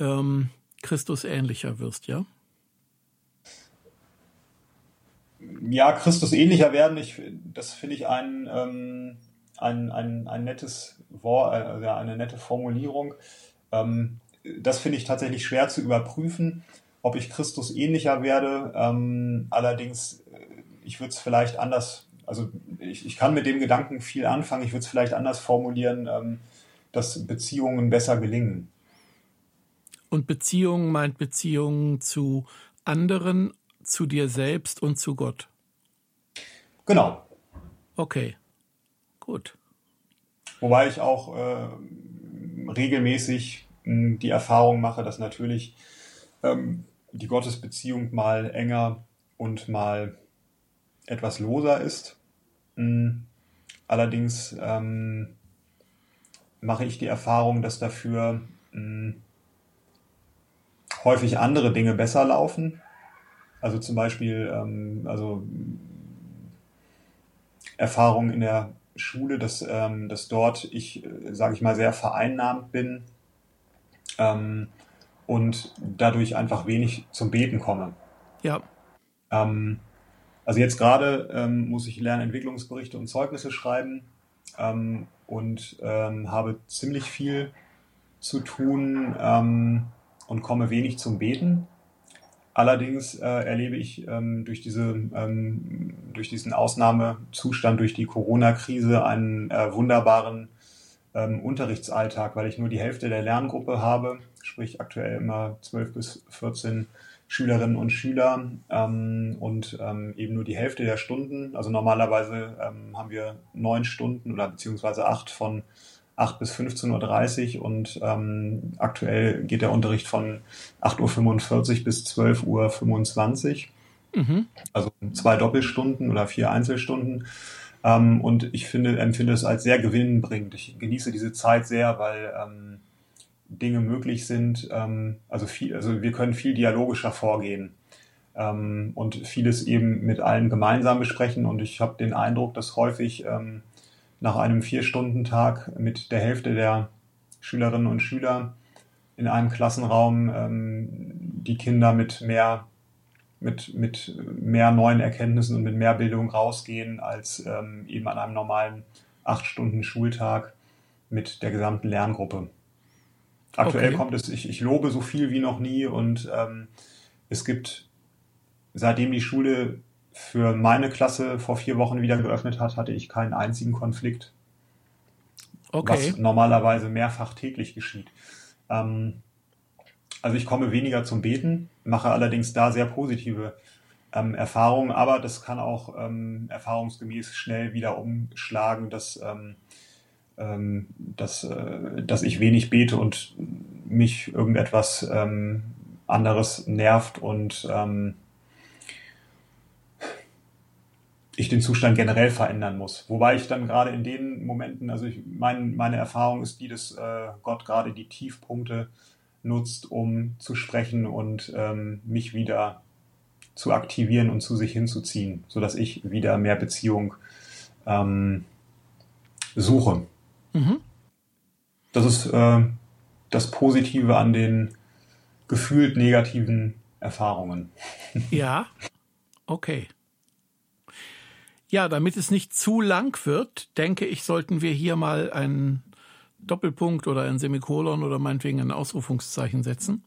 Ähm, Christus ähnlicher wirst, ja? Ja, Christus ähnlicher werden, ich, das finde ich ein, ähm, ein, ein, ein nettes Wort, äh, eine nette Formulierung. Ähm, das finde ich tatsächlich schwer zu überprüfen, ob ich Christus ähnlicher werde. Ähm, allerdings, ich würde es vielleicht anders, also ich, ich kann mit dem Gedanken viel anfangen, ich würde es vielleicht anders formulieren, ähm, dass Beziehungen besser gelingen. Und Beziehungen meint Beziehungen zu anderen, zu dir selbst und zu Gott. Genau. Okay, gut. Wobei ich auch äh, regelmäßig mh, die Erfahrung mache, dass natürlich ähm, die Gottesbeziehung mal enger und mal etwas loser ist. Mh, allerdings ähm, mache ich die Erfahrung, dass dafür mh, häufig andere Dinge besser laufen. Also zum Beispiel ähm, also Erfahrung in der Schule, dass, ähm, dass dort ich, sage ich mal, sehr vereinnahmt bin ähm, und dadurch einfach wenig zum Beten komme. Ja. Ähm, also jetzt gerade ähm, muss ich Lernentwicklungsberichte und Zeugnisse schreiben ähm, und ähm, habe ziemlich viel zu tun ähm, und komme wenig zum Beten. Allerdings äh, erlebe ich ähm, durch, diese, ähm, durch diesen Ausnahmezustand, durch die Corona-Krise einen äh, wunderbaren ähm, Unterrichtsalltag, weil ich nur die Hälfte der Lerngruppe habe, sprich aktuell immer zwölf bis vierzehn Schülerinnen und Schüler ähm, und ähm, eben nur die Hälfte der Stunden. Also normalerweise ähm, haben wir neun Stunden oder beziehungsweise acht von acht bis fünfzehn Uhr dreißig und ähm, aktuell geht der Unterricht von acht Uhr fünfundvierzig bis zwölf Uhr fünfundzwanzig. Mhm. Also zwei Doppelstunden oder vier Einzelstunden. Ähm, und ich finde, empfinde es als sehr gewinnbringend. Ich genieße diese Zeit sehr, weil ähm, Dinge möglich sind. Ähm, also, viel, also wir können viel dialogischer vorgehen ähm, und vieles eben mit allen gemeinsam besprechen. Und ich habe den Eindruck, dass häufig Ähm, nach einem Vier-Stunden-Tag mit der Hälfte der Schülerinnen und Schüler in einem Klassenraum ähm, die Kinder mit mehr, mit, mit mehr neuen Erkenntnissen und mit mehr Bildung rausgehen, als ähm, eben an einem normalen Acht-Stunden-Schultag mit der gesamten Lerngruppe. Aktuell okay. kommt es, ich, ich lobe so viel wie noch nie und ähm, es gibt, seitdem die Schule für meine Klasse vor vier Wochen wieder geöffnet hat, hatte ich keinen einzigen Konflikt, okay. was normalerweise mehrfach täglich geschieht. Ähm, also ich komme weniger zum Beten, mache allerdings da sehr positive ähm, Erfahrungen, aber das kann auch ähm, erfahrungsgemäß schnell wieder umschlagen, dass, ähm, ähm, dass, äh, dass ich wenig bete und mich irgendetwas ähm, anderes nervt und ähm, ich den Zustand generell verändern muss. Wobei ich dann gerade in den Momenten, also ich, mein, meine Erfahrung ist die, dass äh, Gott gerade die Tiefpunkte nutzt, um zu sprechen und ähm, mich wieder zu aktivieren und zu sich hinzuziehen, sodass ich wieder mehr Beziehung ähm, suche. Mhm. Das ist äh, das Positive an den gefühlt negativen Erfahrungen. Ja, okay. Ja, damit es nicht zu lang wird, denke ich, sollten wir hier mal einen Doppelpunkt oder ein Semikolon oder meinetwegen ein Ausrufungszeichen setzen.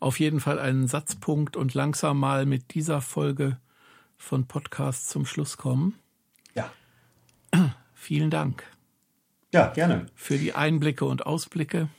Auf jeden Fall einen Satzpunkt und langsam mal mit dieser Folge von Podcast zum Schluss kommen. Ja. Vielen Dank. Ja, gerne. Für die Einblicke und Ausblicke.